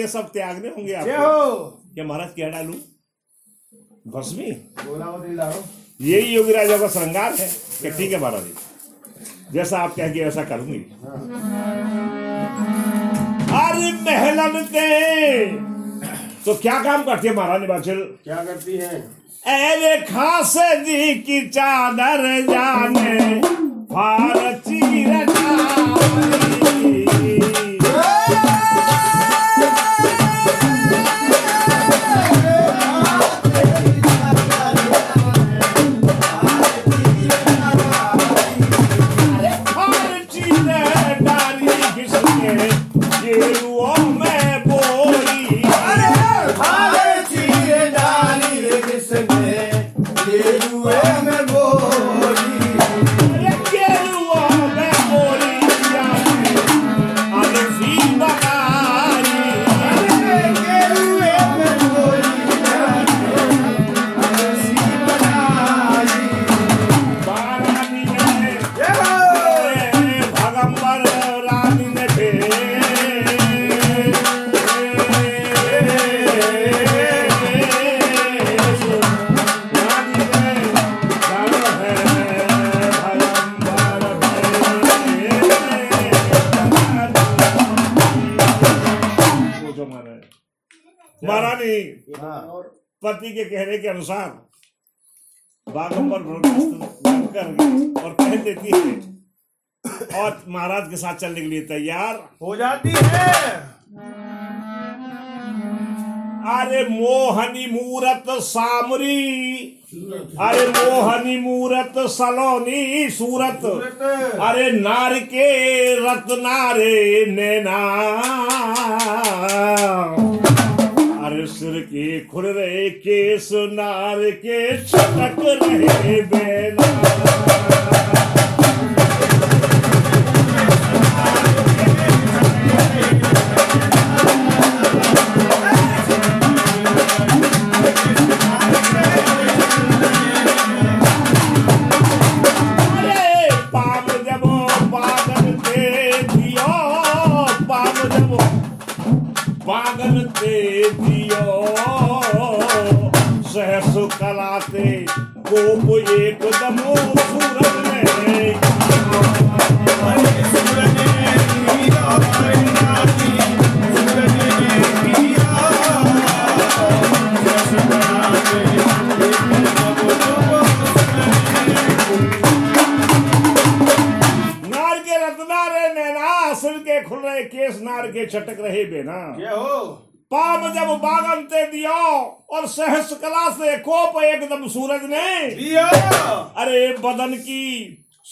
सब त्यागने होंगे आपको। क्या महाराज क्या डालू भस्मी? यही योगीराज का श्रृंगार है। क्या ठीक है महाराज, जैसा आप कहेंगे वैसा करूंगी। महलन दे। तो क्या काम करती है महारानी बाचल, क्या करती है? अरे खास जी की चादर जाने भारती पति के कहने के अनुसार बागंबर कर और कह देती है और महाराज के साथ चलने के लिए तैयार हो जाती है। अरे मोहनी मूरत सामरी, अरे मोहनी मूरत सलोनी सूरत, अरे नार के रत्नारे नैना, अरे सिर के खुर रहे केस नार के छटक रहे बेना, अरे पाप जब पागल दे दियो, पाप जब पागल दे सहस कलाते कोप एक दमो सूरत नार के रत्नारे नैना, सिर के खुल रहे केस नार के छटक रहे बेना, क्या हो पाप जब बागंते दियो और सहस कला से कोप एकदम सूरज ने दिया। अरे बदन की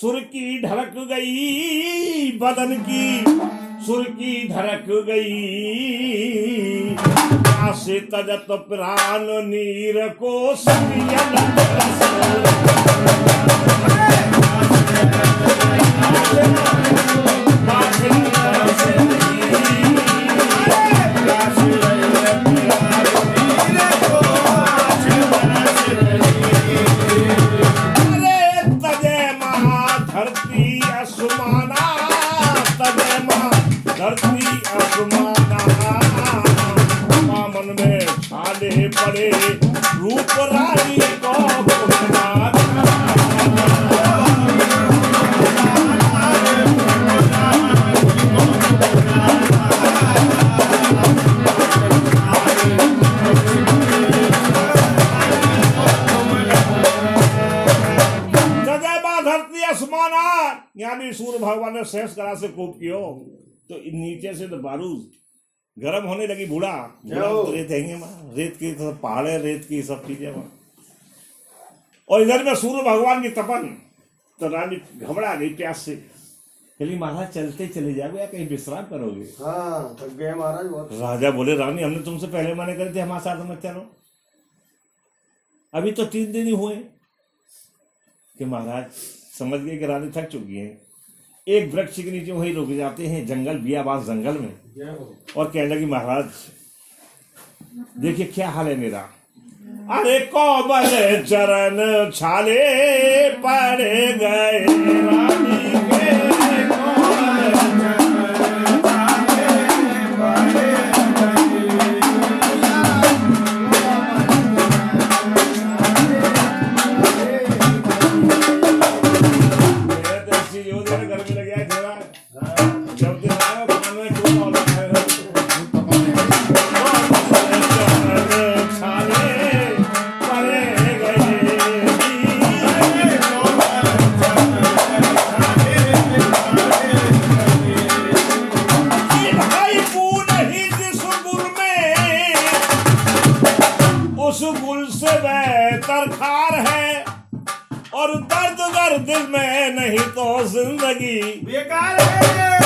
सुर की ढलक गई, बदन की सुर की ढलक गई, आसे तजत प्राण नीर को सहस कला से कोप कियो तो नीचे से तो बारूद गरम होने लगी, बूढ़ा तो रेत है वहां, रेत की तो पहाड़ है, रेत की सब चीजें वहां, और इधर में सूर्य भगवान की तपन। तो रानी घबरा गई प्यास से, चलिए महाराज चलते चले जाओगे या कहीं विश्राम करोगे? हाँ, थक गए महाराज बहुत। राजा बोले रानी हमने तुमसे पहले मना करे थे हमारे साथ मत चलो, अभी तो तीन दिन ही हुए। कि महाराज समझ गए कि रानी थक चुकी है, एक वृक्ष के नीचे वहीं रुक जाते हैं जंगल बियाबान जंगल में, और कहने लगी महाराज देखिए क्या हाल है मेरा। अरे कोमल चरण छाले पड़ गए रानी के, कोमल चरण छाले पड़ गए। जब दिन आया उससे बेहतर खार है, और दर्द अगर दिल में नहीं तो जिंदगी बेकार है।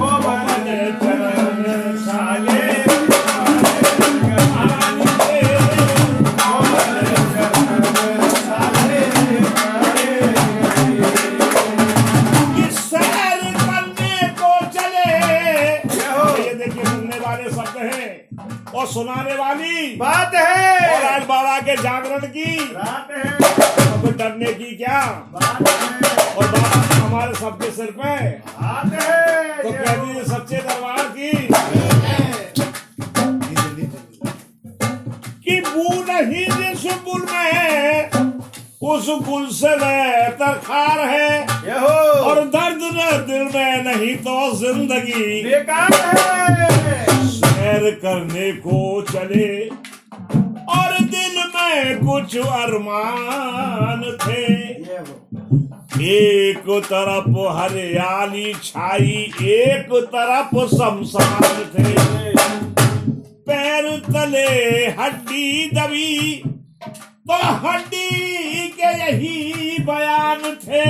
ओ मेरे चरण साले कि सैर करने को चले। ये देखिए सुनने वाले शब्द हैं और सुनाने वाली बात है, और आज बाबा के जागरण की रात है, डरने की क्या बात है। और बाबा हमारे सबके सिर पे हाथ है, तो कह दीजिए सच्चे दरबार की कि बू नहीं जिस गुल में है उस गुल से बेहतर खार है, और दर्द न दिल में नहीं तो जिंदगी बेकार है। सैर करने को चले और दिल में कुछ अरमान थे, एक तरफ हरियाली छाई एक तरफ शमशान थे। पैर तले हड्डी दबी तो हड्डी के यही बयान थे,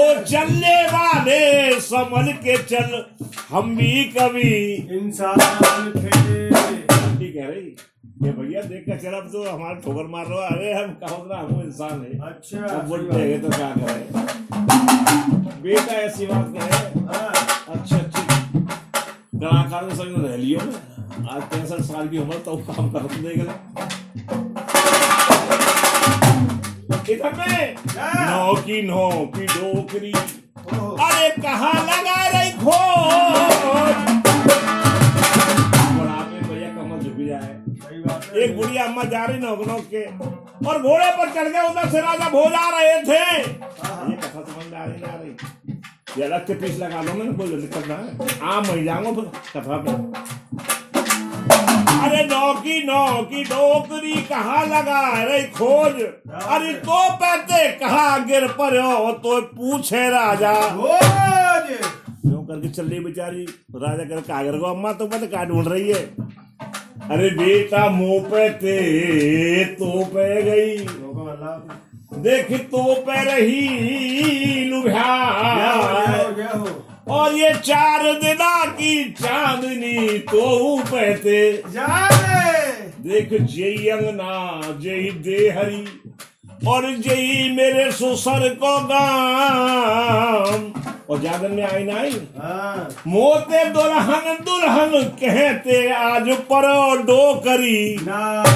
और चलने वाले संभल के चल हम भी कभी इंसान थे। ठीक है भाई, ये भैया देख कर चला तो हमारा ठोकर मार रहा है। अरे हम कहोगे हम इंसान है, अच्छा हम बोलते हैं तो क्या करें बेटा, ऐसी बात कहे। अच्छी अच्छी कलाकार संग रह लियो, आज पैंसठ साल की उम्र तो काम कर देगा। इधर में नौ की नौ की डोकरी अरे कहाँ लगा रही खो। एक बुढ़िया अम्मा जा रही नौक नौक के, और घोड़े पर चढ़ गए, उधर से राजा भोज आ रहे थे। ये कथा समझ में आ रही ना रही, ये अलग से पीस लगा लो, मैंने बोल दिक्कत ना है, आम मिल जाऊंगा फिर कथा पर। अरे नौकी नौकी डोकरी कहाँ लगा अरे खोज, अरे तो पैते कहाँ गिर पर हो तो पूछे राजा क्यों करके चल रही बेचारी। राजा कर कागर को अम्मा तो पता क्या ढूंढ रही है। अरे बेटा मुंह पे थे तो पे गई देखी तो पे रही लुभ्या, और ये चार दिना की चांदनी तो पे थे देख जय अंगना जय देहरी, और जय मेरे ससुर को गाम। और जागरण में आई ना आई मोते दुल्हन दुल्हन कहते आज पर डोकरी नाम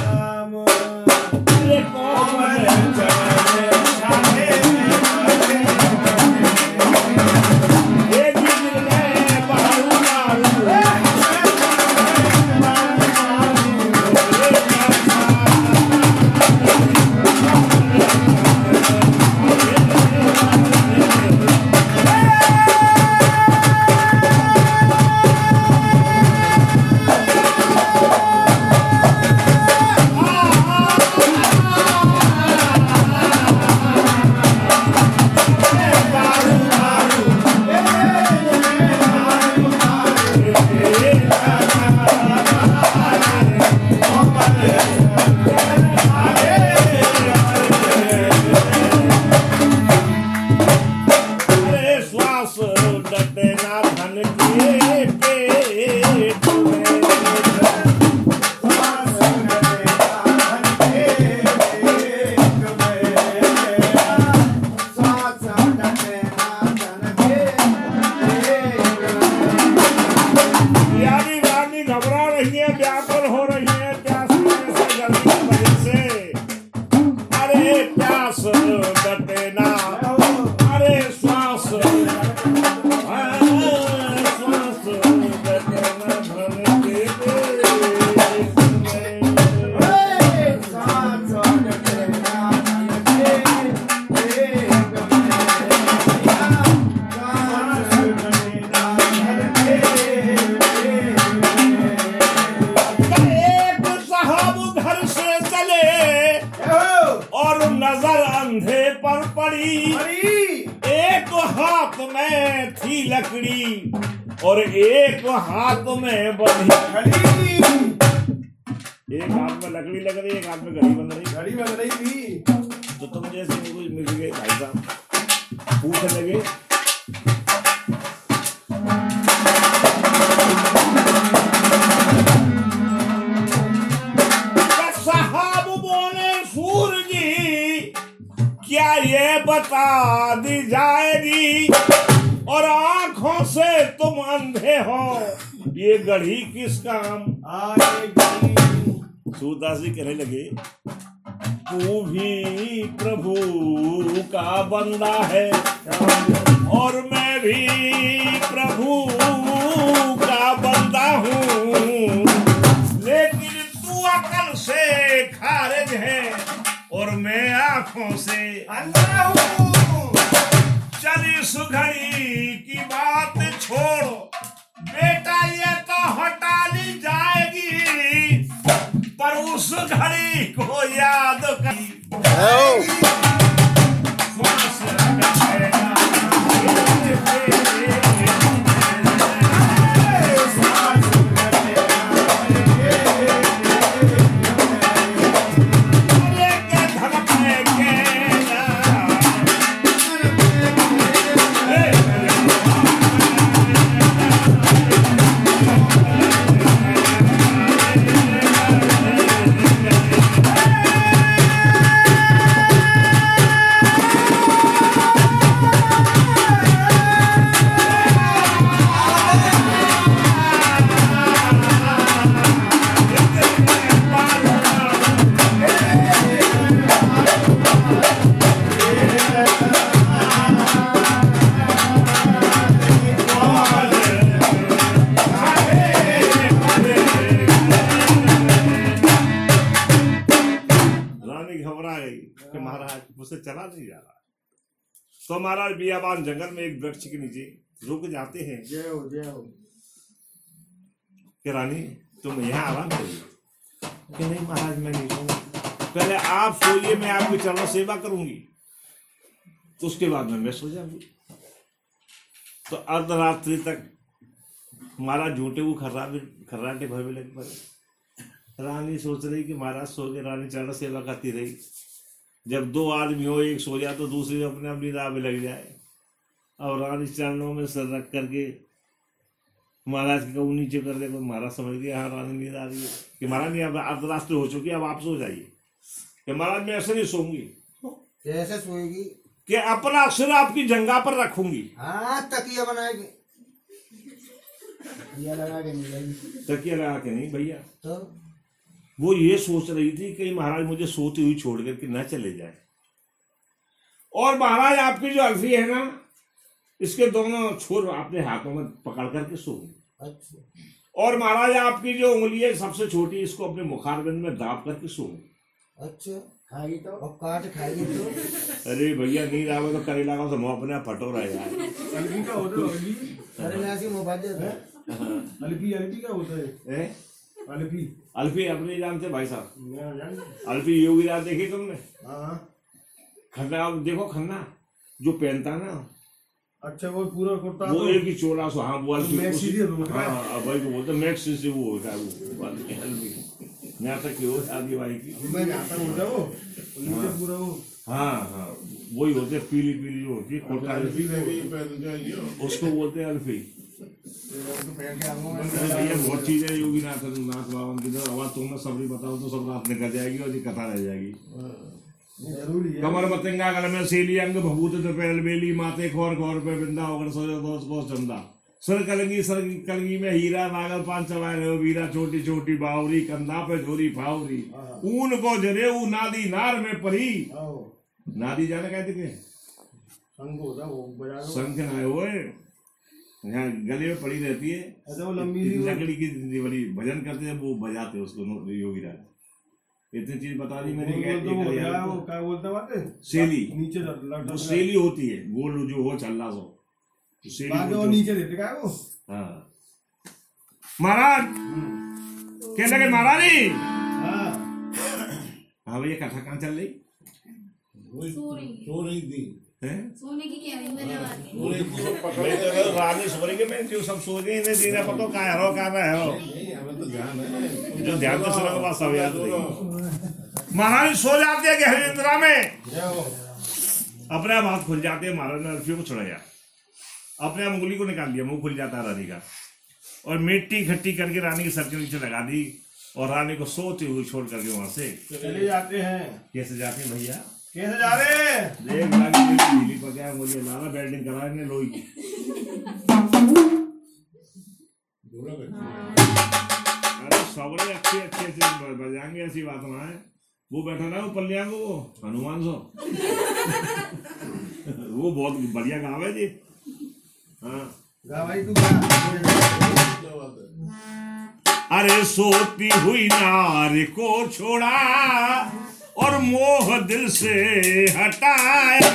एक हाथ में लकड़ी लग रही है, एक हाथ में घड़ी बन रही घड़ी बन रही थी। तो तुम जैसे कुछ मिल गए भाई साहब, पूछ लगे क्या ये बता दी जाएगी, और आंखों से तुम अंधे हो, ये गढ़ी किस काम आएगी। सूरदास जी कहने लगे तू भी प्रभु का बंदा है और मैं भी प्रभु का बंदा हूँ, लेकिन तू अकल से खारिज है और मैं आंखों से अंधा हूँ। चली सुघड़ी की बात छोड़ो बेटा, ये तो हटा ली जाएगी, पर उस घड़ी को याद कर चला नहीं जा रहा। तो हमारा बियाबान जंगल में एक वृक्ष के नीचे रुक जाते हैं। जय हो जय हो। कि रानी तुम यहाँ आराम करिए। कि नहीं महाराज मैं नहीं सोऊंगा, पहले आप सोइए, मैं आपकी चरण सेवा करूंगी, तो उसके बाद में मैं सो जाऊंगी। तो अर्धरात्रि तक महाराज झूठे को खर्राटे भरने लग पड़े। रानी सोच रही कि महाराज सो के रानी चरण सेवा करती रही। जब दो आदमी हो, एक सो जाए तो दूसरे अपने अपनी राह में लग जाए। और रानी चरणों में सर रख करके महाराज के कबू नीचे कर दे, महाराज समझ गया हाँ रानी नींद आ रही है। कि महाराज नहीं, अब अर्धरात्र हो चुकी है, अब आप सो जाइए। कि महाराज मैं ऐसे नहीं सोऊंगी। कैसे सोएगी? कि अपना सिर आपकी जंगा पर रखूंगी। हाँ तकिया बनाएगी, तकिया लगा के नहीं भैया। तो वो ये सोच रही थी कि महाराज मुझे सोती हुई छोड़ करके ना चले जाए। और महाराज आपकी जो अल्फी है ना, इसके दोनों छोर अपने हाथों में पकड़ करके सोऊंगी। अच्छा। और महाराज आपकी जो उंगली है सबसे छोटी, इसको अपने मुखारबंद में दाब करके सोऊंगी। अच्छा खाई तो और काट खाई तो। अरे भैया नींद आवे तो करेला का समूह अपने फटो रहा है। अल्फी अल्फी अपने जान से भाई साहब, अल्फी योगी राज देखी तुमने? खन्ना देखो, खन्ना जो पहनता है ना, अच्छा वो पूरा कुर्ता, वो एक ही चोला सो। हाँ वो बोलते मैक्स से वो होता है, वो अल्फी नाता की हो शादी वाली की पूरा। हाँ हाँ वही होते, पीली पीली होती है, उसको बोलते हैं अल्फी। बहुत चीजें योगी नाथ नाथ बाबा की तरफ आवाज तुमने सबरी बताओ तो सब रात निकल जाएगी और ये कथा रह जाएगी। कमर मतंगा गल में सेली अंग भभूत तपेल बेली, माथे खोर खोर पे बिंदा होकर सजा दोस्त बहुत चंदा। सर कलंगी सर कलंगी में हीरा, नागल पान चबाए रहे वीरा, छोटी छोटी बावरी, कंधा पे झोरी फावरी, ऊन को जरेऊ नादी नार में परी। नादी जाना कहते थे संघ न, यहाँ गले में पड़ी रहती है, लकड़ी की बड़ी भजन करते हैं, वो बजाते हैं उसको योगी राज। इतनी चीज बता दी मैंने। सेली वो सेली होती है, गोल जो हो चल रहा। हाँ महाराज कह लगे महारानी। हाँ भैया कथा कहाँ चल रही? सोने की क्या रानी सो रही है, सब सो रही है, पता हो कहा हो। जो ध्यान तो सुनोगे सब याद रहेगी। महाराज सो जाते हैं गहरी निद्रा में, अपने आप हाथ खुल जाते हैं। महाराज ने रफियों को छुड़ाया, अपने आप उंगली को निकाल दिया, मुंह खुल जाता है रानी का, और मिट्टी इकट्ठी करके रानी के सर के नीचे लगा दी और रानी को सोते हुए छोड़ करके वहां से चले जाते हैं। कैसे जाते हैं भैया, कैसे जा रहे हैं? मुझे लाना बैटिंग करा लोई सबरे अच्छे अच्छे से बजाएंगे, ऐसी बात वहाँ है। वो बैठा ना वो पल्लिया को वो हनुमान सो वो बहुत बढ़िया गाँव है जी। हाँ अरे सोती हुई नारी को छोड़ा और मोह दिल से हटाया।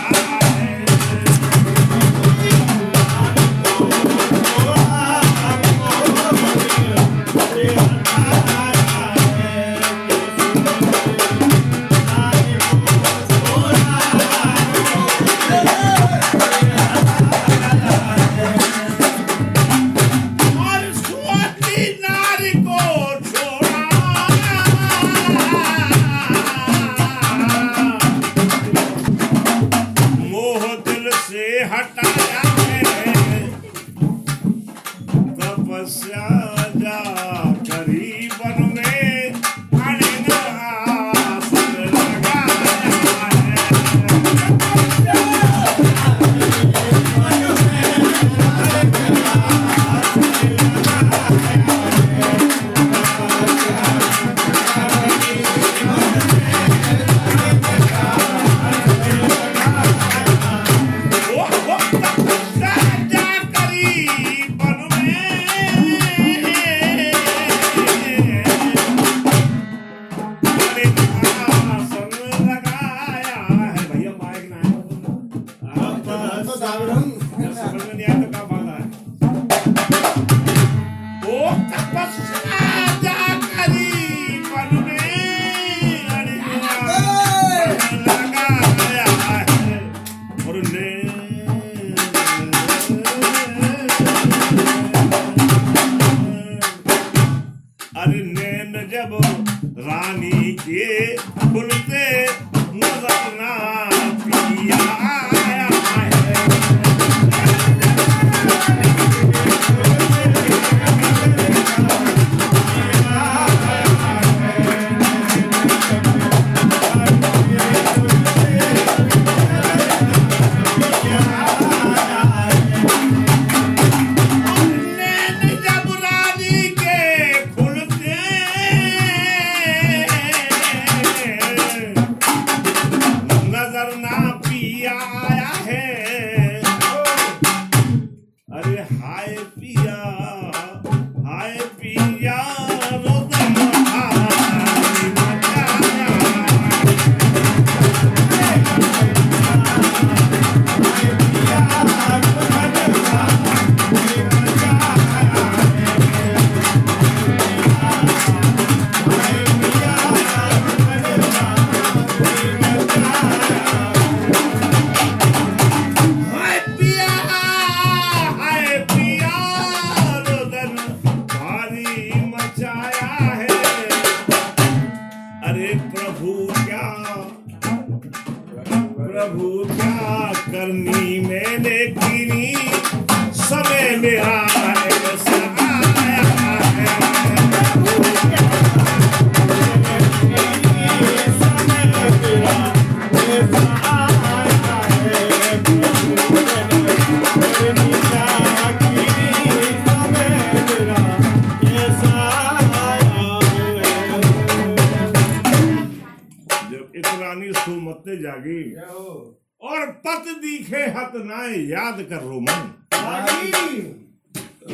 याद कर रोमन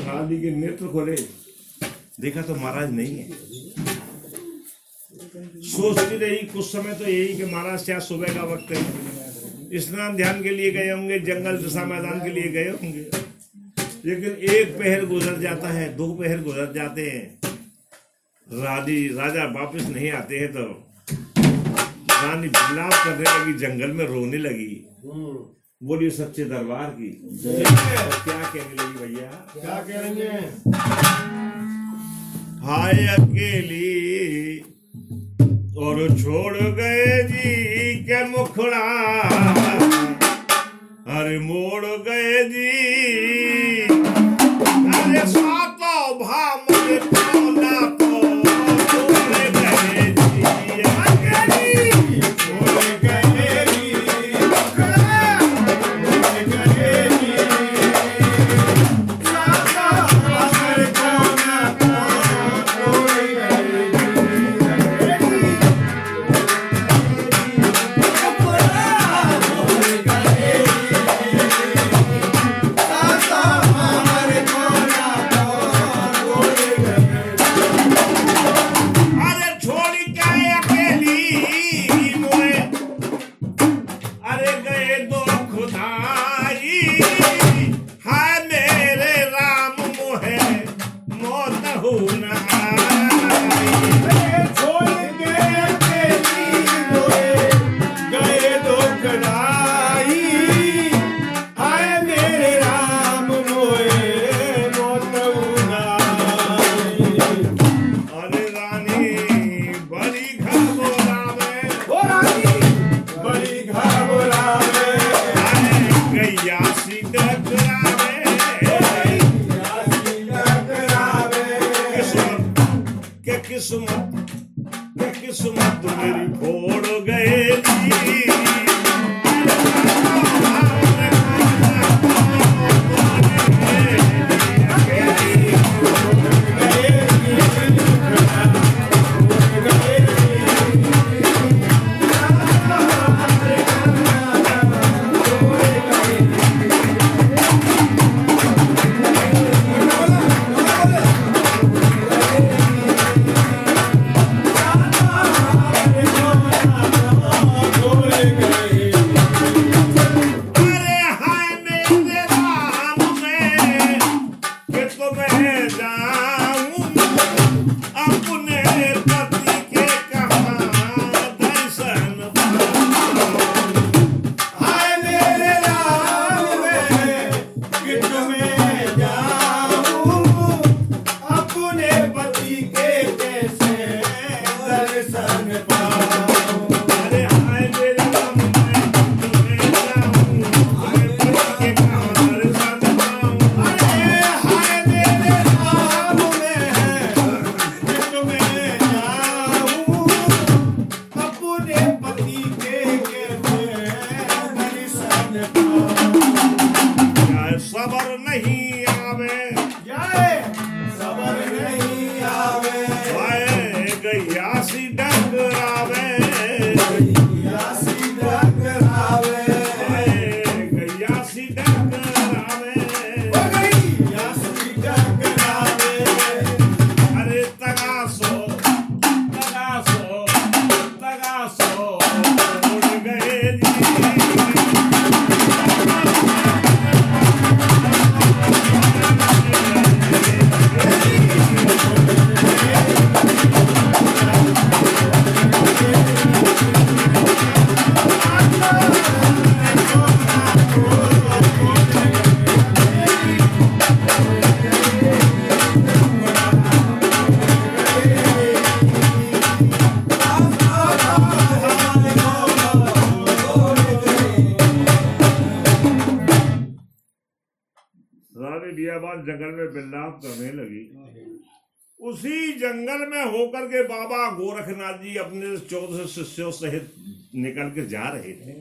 रानी के नेत्र खोले, देखा तो महाराज नहीं है। सोचती रही कुछ समय तो यही कि महाराज शायद सुबह का वक्त है, स्नान ध्यान के लिए गए होंगे, जंगल दशा मैदान के लिए गए होंगे। लेकिन एक पहर गुजर जाता है, दो पहर गुजर जाते हैं, राजी राजा वापस नहीं आते हैं। तो रानी विलाप करने लगी, जंगल में रोने लगी, बोलिए सच्चे दरबार की जय। क्या कहने लगी भैया, क्या कहेंगे? हाय अकेली और छोड़ गए जी के मुखड़ा, अरे मोड़ गए जी, अरे सातों भाव में पौना को छोड़ गए जी अकेली, छोड़ गए जी मुखड़ा, छोड़ गए जी सातों भाव में पौना को छोड़ गए जी जंगल में बिल्लाप करने लगी। उसी जंगल में होकर के बाबा गोरखनाथ जी अपने चौदह शिष्यों सहित निकल के जा रहे थे।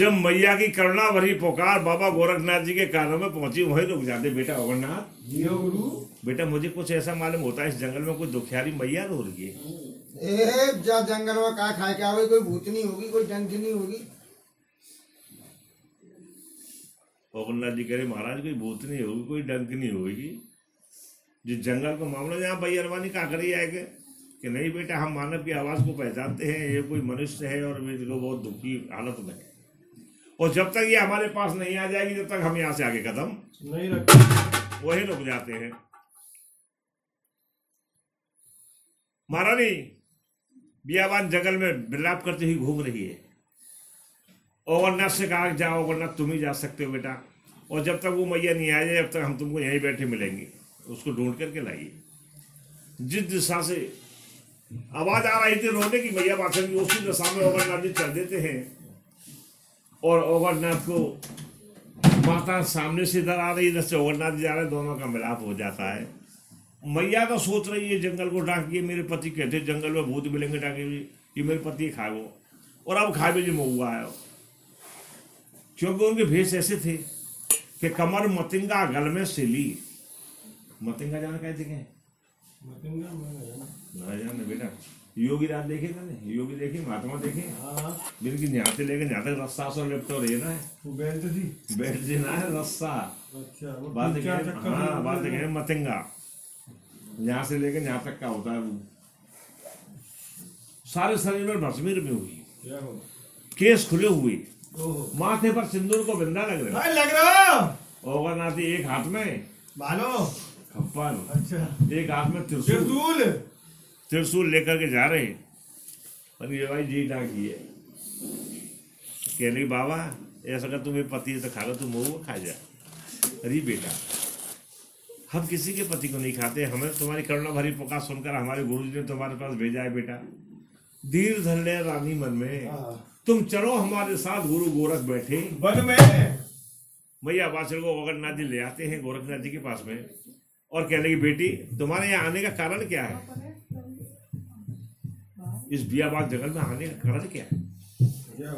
जब मैया की करुणा भरी पुकार बाबा गोरखनाथ जी के कानों में पहुंची, वहीं रुक जाते। बेटा अमरनाथ, बेटा मुझे कुछ ऐसा मालूम होता है इस जंगल में कोई दुखियारी मैया रो रही है। जंगल में का खाए क्या होगी, कोई भूतनी होगी, कोई डंकनी होगी। गोरखनाथ जी कह रहे महाराज कोई भूत नहीं होगी, कोई डंक नहीं होगी, जो जंगल का मामला यहाँ बहिर्वानी का करी आएगा कि नहीं। बेटा हम मानव की आवाज़ को पहचानते हैं, ये कोई मनुष्य है और इनको बहुत दुखी हालत में है, और जब तक ये हमारे पास नहीं आ जाएगी जब तक हम यहाँ से आगे कदम नहीं रखेंगे। वही रुक जाते हैं। महारानी बियाबान जंगल में विलाप करती हुई घूम रही है। अमरनाथ से कहा जाओ, अमरनाथ तुम ही जा सकते हो बेटा, और जब तक वो मैया नहीं आ जाए जब तक हम तुमको यहीं बैठे मिलेंगे। उसको ढूंढ करके लाइए। जिस दिशा से आवाज आ रही थी रोने की मैया बादशाह की, उसी दिशा में ओबरनाथ जी चल देते हैं और ओबरनाथ को माता सामने से इधर आ रही है, इधर से ओबरनाथ जी जा रहे हैं, दोनों का मिलाप हो जाता है। मैया तो सोच रही है जंगल को डाकिए, मेरे पति कहते जंगल में भूत मिलेंगे, डाकिए ये मेरे पति खागो, और अब खाबे जी में हुआ है क्योंकि उनके भेष ऐसे थे कि कमर मतिंगा गल में सिली। मतिंगा जाना कहते हैं जाने बेटा, योगी राज देखे ना, योगी देखे, महात्मा देखे, बिल की यहाँ से लेकर यहाँ तक रस्सा सौ लिप्त हो रही है ना, बेल्ट थी बेल्ट जी ना है रस्सा। बात हाँ बात है मतिंगा, यहाँ से लेकर यहाँ तक का होता है, वो सारे शरीर में भस्मीर में हुई, केस खुले हुए, माथे पर सिंदूर को बिंदा लग रहा लग रहा ओबरनाथ, एक हाथ में बालो खप्पन, अच्छा एक हाथ में त्रिशूल, त्रिशूल लेकर के जा रहे हैं। और ये भाई जी डाकी है, कह रही बाबा ऐसा अगर तुम्हें पति है तो खा लो, तुम वो खा जा। अरे बेटा हम किसी के पति को नहीं खाते, हमें तुम्हारी करुणा भरी पुकार सुनकर हमारे गुरुजी ने तुम्हारे पास भेजा है। बेटा धीर धर ले रानी मन में, तुम चलो हमारे साथ, गुरु गोरख बैठे वन में। मैया बादशाह को ओबरनाथ जी ले आते हैं गोरखनाथ जी के पास में और कहने की बेटी तुम्हारे यहाँ आने का कारण क्या है, इस बियाबान जंगल में आने का कारण क्या है?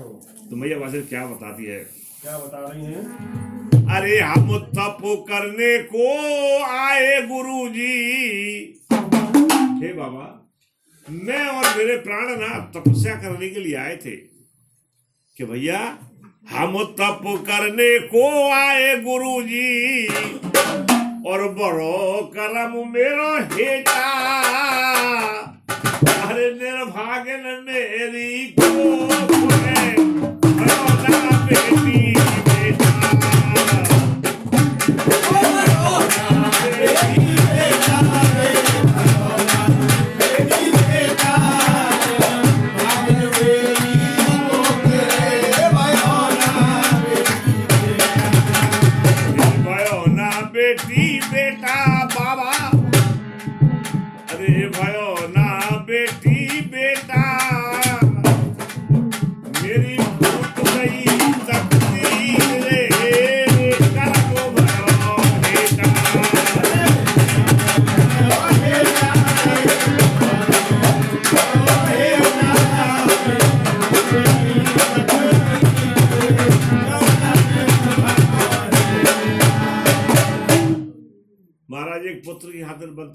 तो मैया बादशाह क्या बताती है, क्या बता रही है? अरे हम तप करने को आए गुरुजी, हे बाबा मैं और मेरे प्राण ना तपस्या करने के लिए आए थे कि भैया हम तप करने को आए गुरुजी, और बड़ो करम मेरा हेता, अरे निर्भाग्य मेरी को बेटी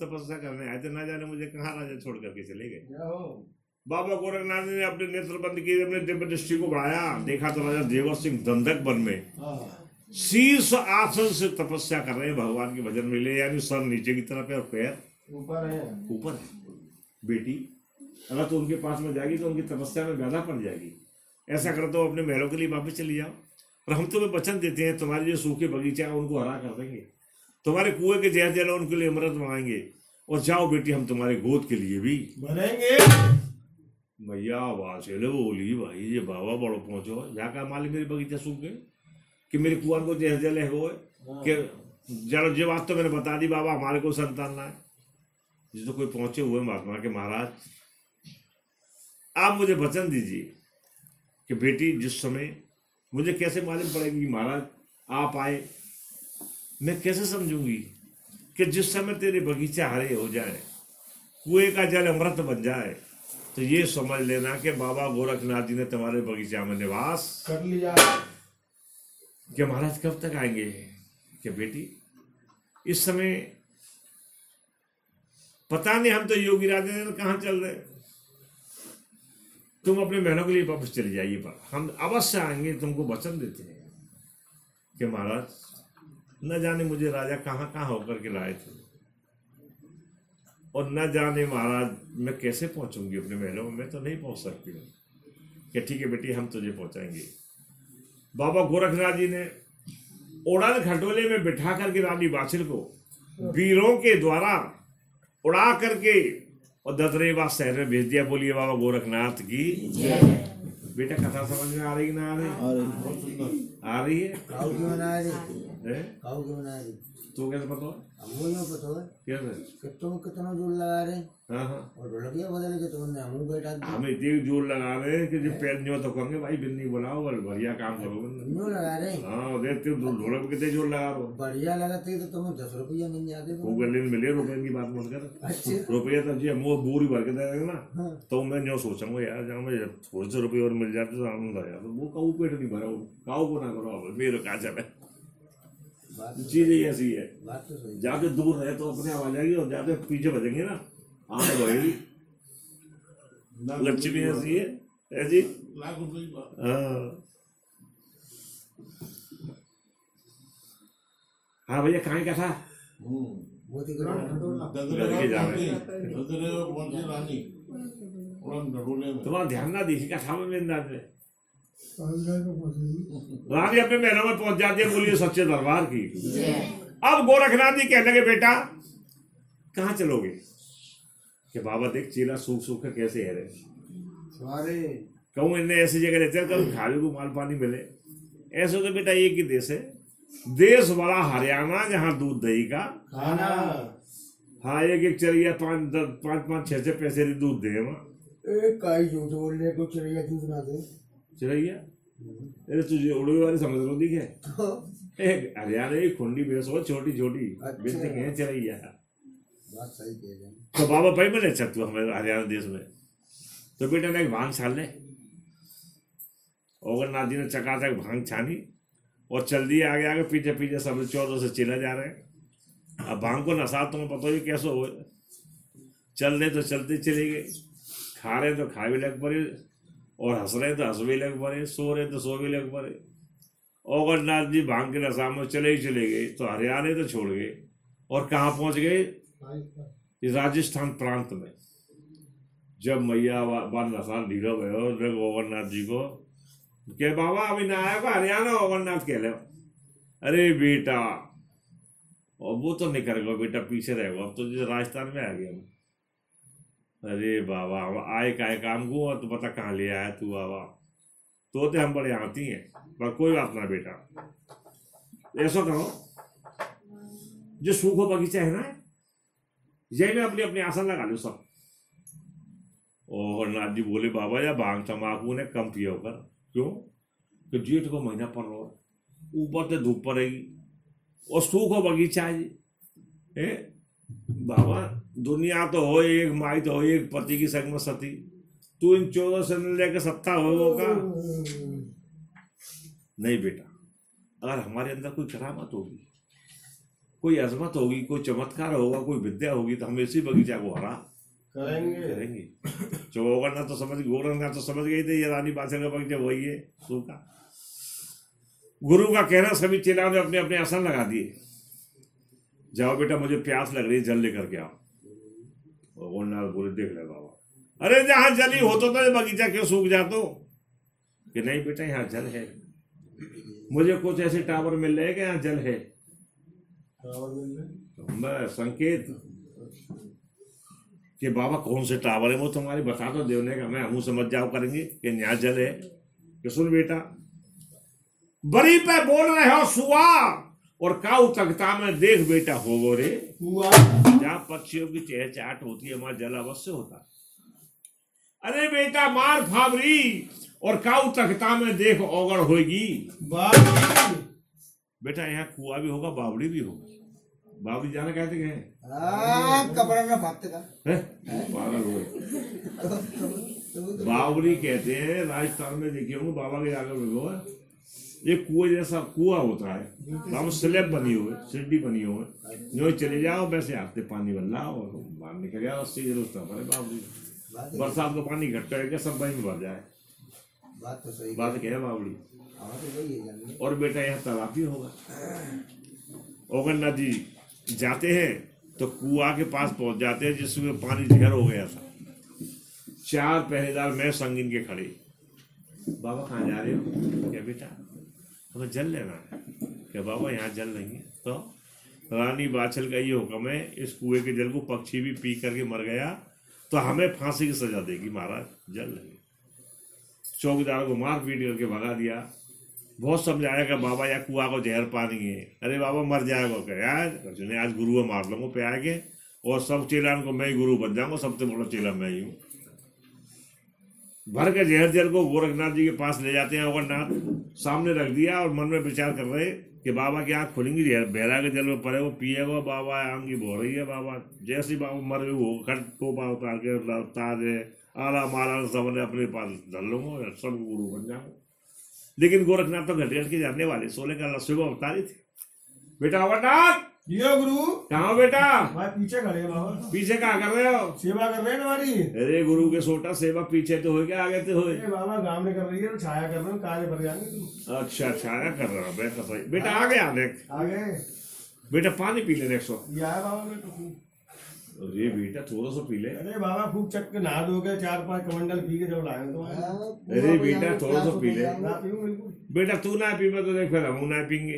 तपस्या करने आए थे, ना जाने मुझे कहा राजा छोड़ करके चले गए। बाबा गोरखनाथ ने अपने नेत्र बंद किए, अपने दिव्य दृष्टि को बढ़ाया, देखा तो राजा देवर सिंह दंडक वन में शीर्ष आसन से तपस्या कर रहे हैं, भगवान के भजन में ले, यानी सर नीचे की तरफ है और पैर ऊपर है, ऊपर है। बेटी अगर तो उनके पास में जाएगी तो उनकी तपस्या में बाधा पड़ जाएगी, ऐसा कर दो अपने महलों के लिए वापस चली जाओ, और हम तुम्हें वचन देते हैं तुम्हारे जो सूखे बगीचा है उनको हरा कर देंगे, तुम्हारे कुएं के जहर जला उनके लिए अमृत मांगेंगे, और जाओ बेटी हम तुम्हारे गोद के लिए भी बनेंगे। मैया वासे बोली भाई ये बाबा बड़ो पहुंचो, यहाँ का मालिक मेरे बगीचा सूख गए कि मेरे कुआ को जहर जले हो, चलो ये बात तो मैंने बता दी बाबा, हमारे को संतान ना है। ये तो कोई पहुंचे हुए महात्मा के, महाराज आप मुझे वचन दीजिए कि बेटी जिस समय मुझे कैसे मालूम पड़ेगी महाराज आप आए, मैं कैसे समझूंगी कि जिस समय तेरे बगीचे हरे हो जाए, कुएं का जल अमृत बन जाए, तो ये समझ लेना कि बाबा गोरखनाथ जी ने तुम्हारे बगीचा में निवास कर लिया। कि महाराज कब तक आएंगे? कि बेटी इस समय पता नहीं, हम तो योगी राजे कहाँ चल रहे, तुम अपने बहनों के लिए वापस चले जाइए, पर हम अवश्य आएंगे, तुमको वचन देते हैं। कि महाराज न जाने मुझे राजा कहाँ कहाँ होकर के लाए थे, और न जाने महाराज मैं कैसे पहुँचूंगी अपने महलों में, तो नहीं पहुँच सकती हूँ। कि ठीक है बेटी हम तुझे पहुँचाएंगे। बाबा गोरखनाथ जी ने उड़ान खटोले में बिठा करके रानी बाछिल को वीरों के द्वारा उड़ा करके और ददरेवा शहर में भेज दिया। बोलिए बाबा गोरखनाथ की। बेटा कथा समझ में आ रही ना आ रही? आ रही है। तो कैसे पता है? हमको नहीं पता है कैसे कितना कितना जोर लगा रहे हैं। हाँ हाँ और ढोलकिया बदल के तुमने हमको बैठा दिया। हम इतने जोर लगा रहे हैं कि जो पैर नहीं तो कहेंगे भाई बिल नहीं बुलाओ और बढ़िया काम करो। क्यों लगा रहे हैं? हाँ देखते हो ढोलक कितने जोर लगा रहे हो। बढ़िया लगाते तो तुम्हें दस रुपया मिल जाते। वो गले मिले रुपये की बात मत कर। रुपया तो जी हम बोरी भर के देंगे ना तो मैं जो सोचूंगा यार जहाँ मैं थोड़े से रुपये और मिल जाते तो आनंद आया। वो काऊ पेट नहीं भरा काऊ को ना करो मेरे कहा चले। चीजें ऐसी है जाके दूर है तो अपने आवाज आएगी और जाते पीछे बजेंगे ना आम बहेगी। लक्ष्मी ऐसी है ऐसी लाख रुपए। हाँ हाँ भैया कहाँ क्या था? तुम्हारा ध्यान ना दी क्या था मेरे अंदाज में। रानी अपने महलों में पहुंच जाती है। बोलिए सच्चे दरबार की। अब गोरखनाथ जी कहने लगे बेटा कहाँ चलोगे कि बाबा देख चीला सूख सूख कर कैसे है रहे कहूँ इन्हें ऐसी जगह रहते कभी खाली को माल पानी मिले। ऐसे तो बेटा एक ही देश है देश बड़ा हरियाणा जहाँ दूध दही का खाना। हाँ एक एक चलिए पाँच दस पाँच पाँच छः छः पैसे दूध दे बोलने को चिड़िया दूध ना दे चिड़ैया अरे तुझे उड़वे वाले समझ लो दिखे एक हरियाणा खुंडी बेस हो छोटी छोटी बिल्डिंग है चिड़ैया। बात सही कह रहे हैं। तो बाबा भाई मैंने छत्तू हमारे हरियाणा देश में तो बेटा ने एक भांग छान ले। ओगरनाथ जी ने चका तक भांग छानी और चल दिया आगे आगे पीछे पीछे सब चौदों से चिला जा रहे हैं। अब भांग को नशा तुम्हें पता ही कैसे हो चल रहे तो चलते चले गए खा रहे तो खा भी लग पड़े और हंस रहे तो हंस भी लग पड़े सो रहे तो सो भी लग पड़े। ओगरनाथ जी भांग के नशा में चले ही चले गए तो हरियाणा तो छोड़ गए और कहाँ पहुँच गए राजस्थान प्रांत में। जब मैया बाल नशान ढीला गए और जब ओगरनाथ जी को कह बाबा अभी ना आया को हरियाणा ओगरनाथ कह लो। अरे बेटा और वो तो निकल गया बेटा पीछे रह गया अब तो जो राजस्थान में आ गया। अरे बाबा हम आए काए काम को और तू बता कहाँ ले आया तू बाबा। तोते हम बड़े आती हैं पर कोई बात ना बेटा ऐसा कहो जो सूखो बगीचा है ना यही मैं अपनी अपनी आसन लगा लूँ सब। और नाथ जी बोले बाबा या भांग तम्बाकू ने कम पिया होकर क्यों कि जेठ को महीना पड़ रहा है ऊपर से धूप पड़ेगी और सूखो बगीचा है जी। बाबा दुनिया तो हो एक माई तो हो एक पति की संग में सती तू इन चौदह से लेकर सत्ता हो का नहीं बेटा। अगर हमारे अंदर कोई करामत होगी कोई अजमत होगी कोई चमत्कार होगा कोई विद्या होगी तो हम इसी बगीचा को हरा करेंगे करेंगे। चौगरनाथ तो समझ गोरखनाथ तो समझ गए थे ये रानी बादशाह का बगीचा वही है सूखा। गुरु का कहना सभी चेला ने अपने अपने आसन लगा दिए। जाओ बेटा मुझे प्यास लग रही है जल लेकर के आओ। ओगरनाथ बोले देख ले बाबा अरे जहाँ जल ही हो तो बगीचा क्यों सूख जाता कि नहीं बेटा यहाँ जल है मुझे कुछ ऐसे टावर मिल रहे हैं कि यहाँ जल है टावर संकेत कि बाबा कौन से टावर है वो तुम्हारे बता दो देवने का मैं हम समझ जाओ करेंगे कि यहाँ जल है कि सुन बेटा बरी पे बोल रहे हो सुआ और काऊ तकता में देख बेटा हो गो रे जहाँ पक्षियों की चहचहाट होती है वहां जल अवश्य होता। अरे बेटा मार फावरी और काऊ तकता में देख ओगड़ होगी बेटा यहाँ कुआ भी होगा बावड़ी भी होगी। बावड़ी जाना कहते हैं बावड़ी कहते हैं राजस्थान में देखे होंगे बाबा के आगे भगवा ये कुएं जैसा कुआ होता है हम स्लैब बनी हुए सीढ़ी बनी हुए जो चले जाओ वैसे आते पानी बल्ला और बाहर निकल जाओ उससे जरूरत हमारे बाबड़ी बरसात का पानी इकट्ठा है क्या सब वहीं में भर जाए। बात तो सही बात क्या है बाबड़ी। और बेटा यहाँ तालाब भी होगा। ओगरनाथ जी जाते हैं तो कुआ के पास पहुँच जाते हैं जिसमें पानी जहर हो गया था। चार पहरेदार मैं संगीन के खड़े बाबा कहाँ जा रहे हो क्या बेटा हमें जल लेना है क्या बाबा यहाँ जल नहीं है तो रानी बाछल का ये हुक्म है इस कुएं के जल को पक्षी भी पी करके मर गया तो हमें फांसी की सजा देगी महाराज जल नहीं। चौकीदार को मार पीट करके भगा दिया बहुत समझाया कि बाबा या कुआ को जहर पानी है, अरे बाबा मर जाएगा कहे आज चुने आज गुरु मार लूंगा पे आगे और सब चेलान को मैं ही गुरु बन जाऊंगा, सबसे बड़ा चेला मैं ही हूँ। भर के जहर जल को गोरखनाथ जी के पास ले जाते हैं, अमरनाथ सामने रख दिया और मन में विचार कर रहे कि बाबा की आँख खुलेंगी, जहर बहरा के जल में पड़े वो पिएगा, बाबा आम की बो रही है, बाबा जैसे बाबा मर गए वो खट को बाबा उतार के ताज है आला माला सबने अपने पास धर लूँगा, सब गुरु बन जाऊँगा। लेकिन गोरखनाथ तो घट घट के जाने वाले, सोलह का सुबह अवतारी थे। बेटा अमरनाथ गुरु कहाँ बेटा, पीछे खड़े हो, पीछे कहाँ कर रहे हो, सेवा कर रहे हैं तुम्हारी। अरे गुरु के सोटा सेवा पीछे तो हो गया, आगे तो हो बाबा गांव में कर रही है, छाया कर रहे हो कार्य भर जाएंगे। अच्छा छाया कर रहा हूँ बेटा, सही बेटा आ गया आ गए बेटा, पानी पी ले नेक्स्ट वक्त, अरे बेटा थोड़ा सा पी ले, अरे बाबा खूब चक्कर नहा दो गए, चार पांच कमंडल पी के जब लाए तो। अरे बेटा थोड़ा सा पी ले बेटा, तू ना पी मैं तो देख फिर हम ना पीएंगे।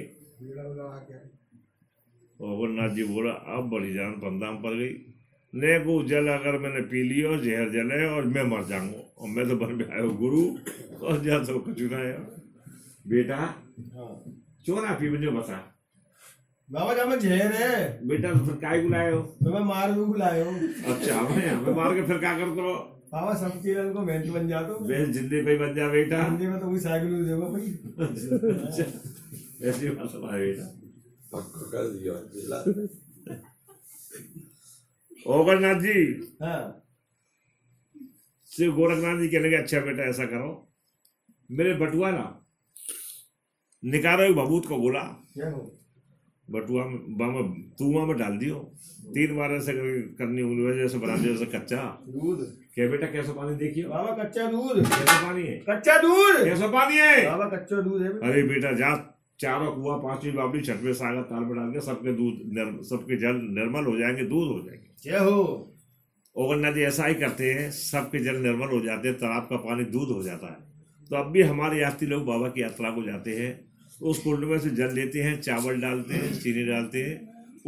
अमरनाथ जी बोला अब बड़ी जान पंदाम पड़ गई, ने को जल अगर मैंने पी लिया जहर जले और मैं मर जाऊंगा, और मैं तो बन में आया हूँ गुरु और जा तो चुना है बेटा, क्यों ना पी मुझे बता बाबा जा में जहर है बेटा, काय बुलाए हो तो मैं मार भी बुलाए हो। अच्छा हमें मार के फिर क्या करते हो बाबा, सब चीज को मेहनत बन जा तो बेस जिंदे पे बन जा बेटा, जिंदे में तो कोई साइकिल नहीं देगा भाई, ऐसी बात सुनाए बेटा पक्का कर दिया जिला। ओगरनाथ जी हाँ श्री गोरखनाथ जी कहने लगे अच्छा बेटा ऐसा करो, मेरे बटुआ ना निकालो भभूत को बोला बटुआ में तुआ में डाल दियो, तीन बार ऐसे करनी उंगली जैसे बना दियो ऐसे कच्चा दूध, क्या बेटा कैसा पानी देखियो बाबा, कच्चा दूध कैसा पानी है, कच्चा दूध कैसा पानी है बाबा, कच्चा दूध है। अरे बेटा जा चारों कुआ पांचवी बाबली छठवे सागर ताल में डाल के सबके दूध सबके जल निर्मल हो जाएंगे, दूध हो जाएंगे। क्या हो ओगरनाथ जी ऐसा ही करते हैं, सबके जल निर्मल हो जाते हैं, तालाब का पानी दूध हो जाता है। तो अब भी हमारे यात्री लोग बाबा की यात्रा को जाते हैं, उस कुंड में से जल लेते हैं, चावल डालते हैं, चीनी डालते हैं,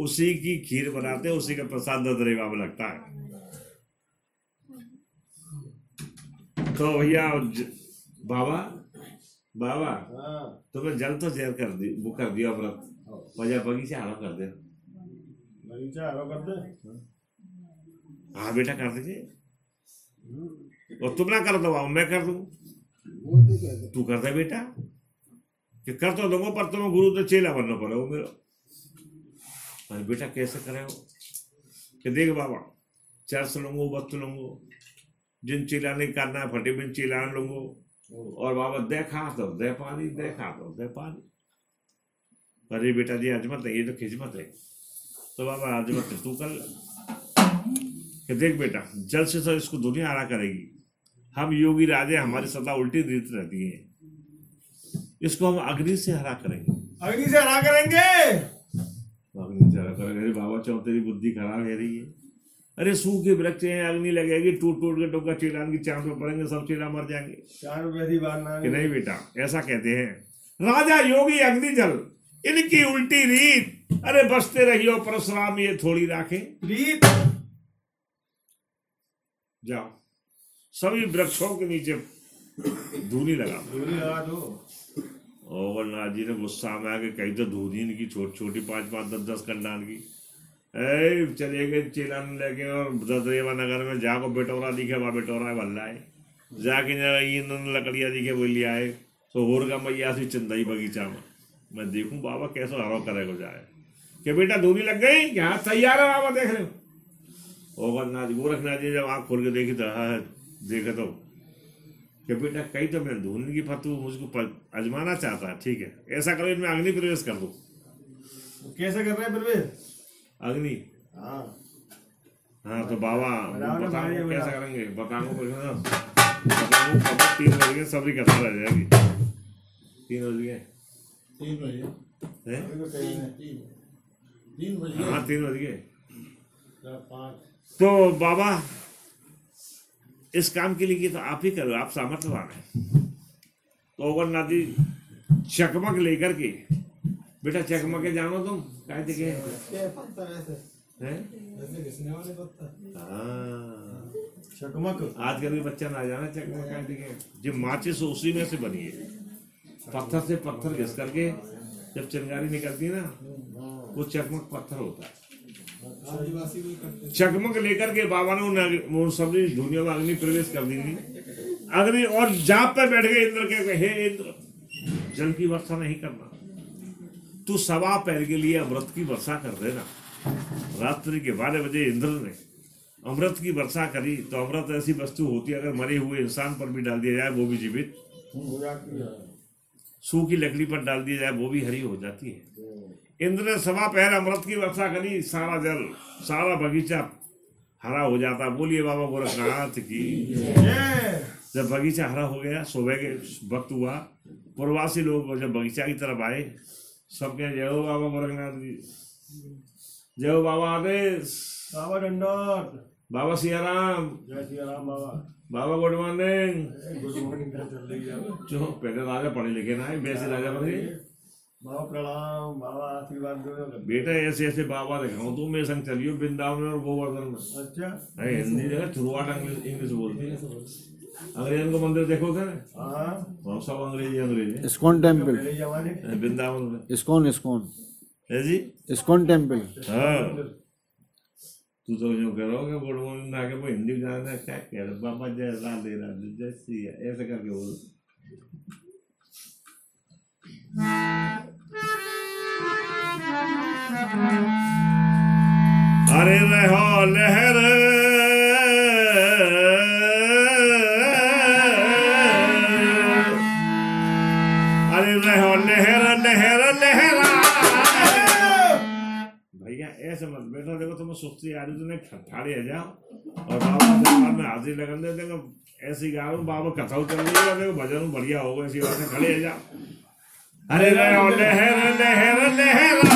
उसी की खीर बनाते हैं, उसी का प्रसाद ददरेवा में लगता है। तो भैया बाबा बाबा तुमने जल तो जहर कर दी वो कर दिया व्रत, भैया बगीचा हरा कर दे, बगीचा हरा कर दे हाँ बेटा कर दीजिए, और तुम ना कर दो बाबा मैं कर दूं, तू कर दे बेटा कि कर तो दूंगा पर तुम्हें गुरु तो चेला बनना पड़ेगा मेरा। अरे बेटा कैसे करे हो कि देख बाबा चार सौ लूंगो वक्त लूंगो जिन चिल्लाने करना है फटे बिन चिल्ला लूंगो, और बाबा देखा तो दे पानी देखा तो दे पानी। अरे बेटा जी अजमत है ये तो खिजमत है, तो बाबा अजमत तू कर कि देख बेटा जल से तो इसको दुनिया आरा करेगी, हम योगी राजे हमारी सदा उल्टी रीत रहती है, इसको हम अग्नि से हरा करेंगे, अग्नि से हरा करेंगे, अग्नि से हरा करेंगे। अरे बाबा चौ तेरी बुद्धि खराब है रही है, अरे सूखे वृक्ष हैं अग्नि लगेगी, टूट टूट के टोका चिलान की चांद पर पड़ेंगे, सब चिला मर जाएंगे। कि नहीं बेटा ऐसा कहते हैं राजा योगी अग्नि जल इनकी उल्टी रीत, अरे बसते रहियो परशुराम ये थोड़ी राखे रीत। जाओ सभी वृक्षों के नीचे धूनी लगा धूनी लगा दो। ओवरनाथ जी ने गुस्सा में आके कही तो धूनी इनकी छोटी छोटी पाँच पाँच दस दस कंडान की ऐ चले गए चिलान लेके और ददरेवा नगर में जाको बेटोरा दिखे वहाँ बेटोरा भल्ला है, जाके लकड़ियाँ दिखे वो लिया है तो होर का मैया से चंदई बगीचा में मैं देखूँ बाबा कैसा हरा करेगा जाए। क्या बेटा धूनी लग गई क्या, तैयार है बाबा देख रहे हो। ओवरनाथ गोरखनाथ जी जब आँख खोल के देखी तो हाँ देखे तो कि बेटा कहीं तो मैं धूनी की फतू मुझको आजमाना चाहता है, ठीक है ऐसा करो इनमें अग्नि प्रवेश कर दो। कैसे कर रहे हैं प्रवेश अग्नि हाँ हाँ तो बाबा कैसा करेंगे बताऊंगा, तीन बजे सबरी करता रह जाएगी, तीन बजे तीन बजे हाँ तीन बजे तो बाबा इस काम के लिए तो आप ही करो, आप सामर्थ्यवान हैं। तो ओगरनाथ जी चकमक लेकर के बेटा चकमक के जानो तुम क्या दिखे चकमक, आजकल भी बच्चा ना जाना चकमक क्या दिखे, जो माचिस उसी में से बनी है पत्थर से पत्थर घिस करके जब चिंगारी निकलती है ना वो चकमक पत्थर होता है। चकमक लेकर के बाबा ने उन सबने दुनिया में अग्नि प्रवेश कर दी अग्नि और जाप पर बैठ गए। इंद्र कहते हे इंद्र जल की वर्षा नहीं करना, तू सवा पैर के लिए अमृत की वर्षा कर देना। रात्रि के बारह बजे इंद्र ने अमृत की वर्षा करी तो अमृत ऐसी वस्तु होती है अगर मरे हुए इंसान पर भी डाल दिया जाए वो भी जीवित, सूखी लकड़ी पर डाल दिया जाए वो भी हरी हो जाती है। इंद्र ने सवा पैर अमृत की वर्षा करी, सारा जल सारा बगीचा हरा हो जाता। बोलिए बाबा गोरखनाथ की। जब बगीचा हरा हो गया सुबह के वक्त हुआ, पूर्वासी लोग जब बगीचा की तरफ आए सब कहे जय हो बाबा गोरखनाथ की, जय हो बाबा आदेश, बाबा दंडौत, बाबा सियाराम, जय सियाराम बाबा, बाबा गुड मॉर्निंग। जो पहले राजा पढ़े लिखे ना वैसे राजा बने, बाबा प्रणाम, बाबा आशीर्वाद दो बेटा, ऐसे ऐसे बाबा दिखाओ तुम मेरे संग चलियो वृंदावन और गोवर्धन में। अच्छा नहीं हिंदी जगह शुरुआत इंग्लिश बोलती है, अंग्रेजन को मंदिर देखो थे ना सब अंग्रेजी अंग्रेजी। इस्कॉन टेम्पल वृंदावन में, इस्कॉन इस्कॉन है जी, इस्कॉन टेम्पल। हाँ तू तो जो करोगे गुड मॉर्निंग आगे वो हिंदी गाना क्या कह रहे बाबा जय राधे राधे जय सिया ऐसे करके बोलो। हरे रहो लहर हरे रहो लहर लहर लहरा। ऐसे मत बैठो, देखो तुम्हें सुस्ती आ रही तुम्हें ठठाड़े आ जाओ और बाबा बाद में हाजिर लगन दे। देखो ऐसी गा रहा बाबा कथा चल रही है, देखो भजन बढ़िया होगा ऐसी बात में खड़े आ जाओ। हरे रहो लहर लहर लहरा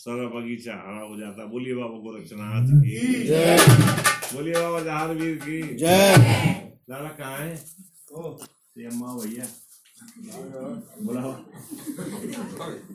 सारा बगीचा हरा हो जाता। बोलिए बाबा गोरक्षनाथ की जय, बोलिए बाबा जहानवीर की जय। लाला कहाँ है? ओ अम्मा भैया बुलाओ।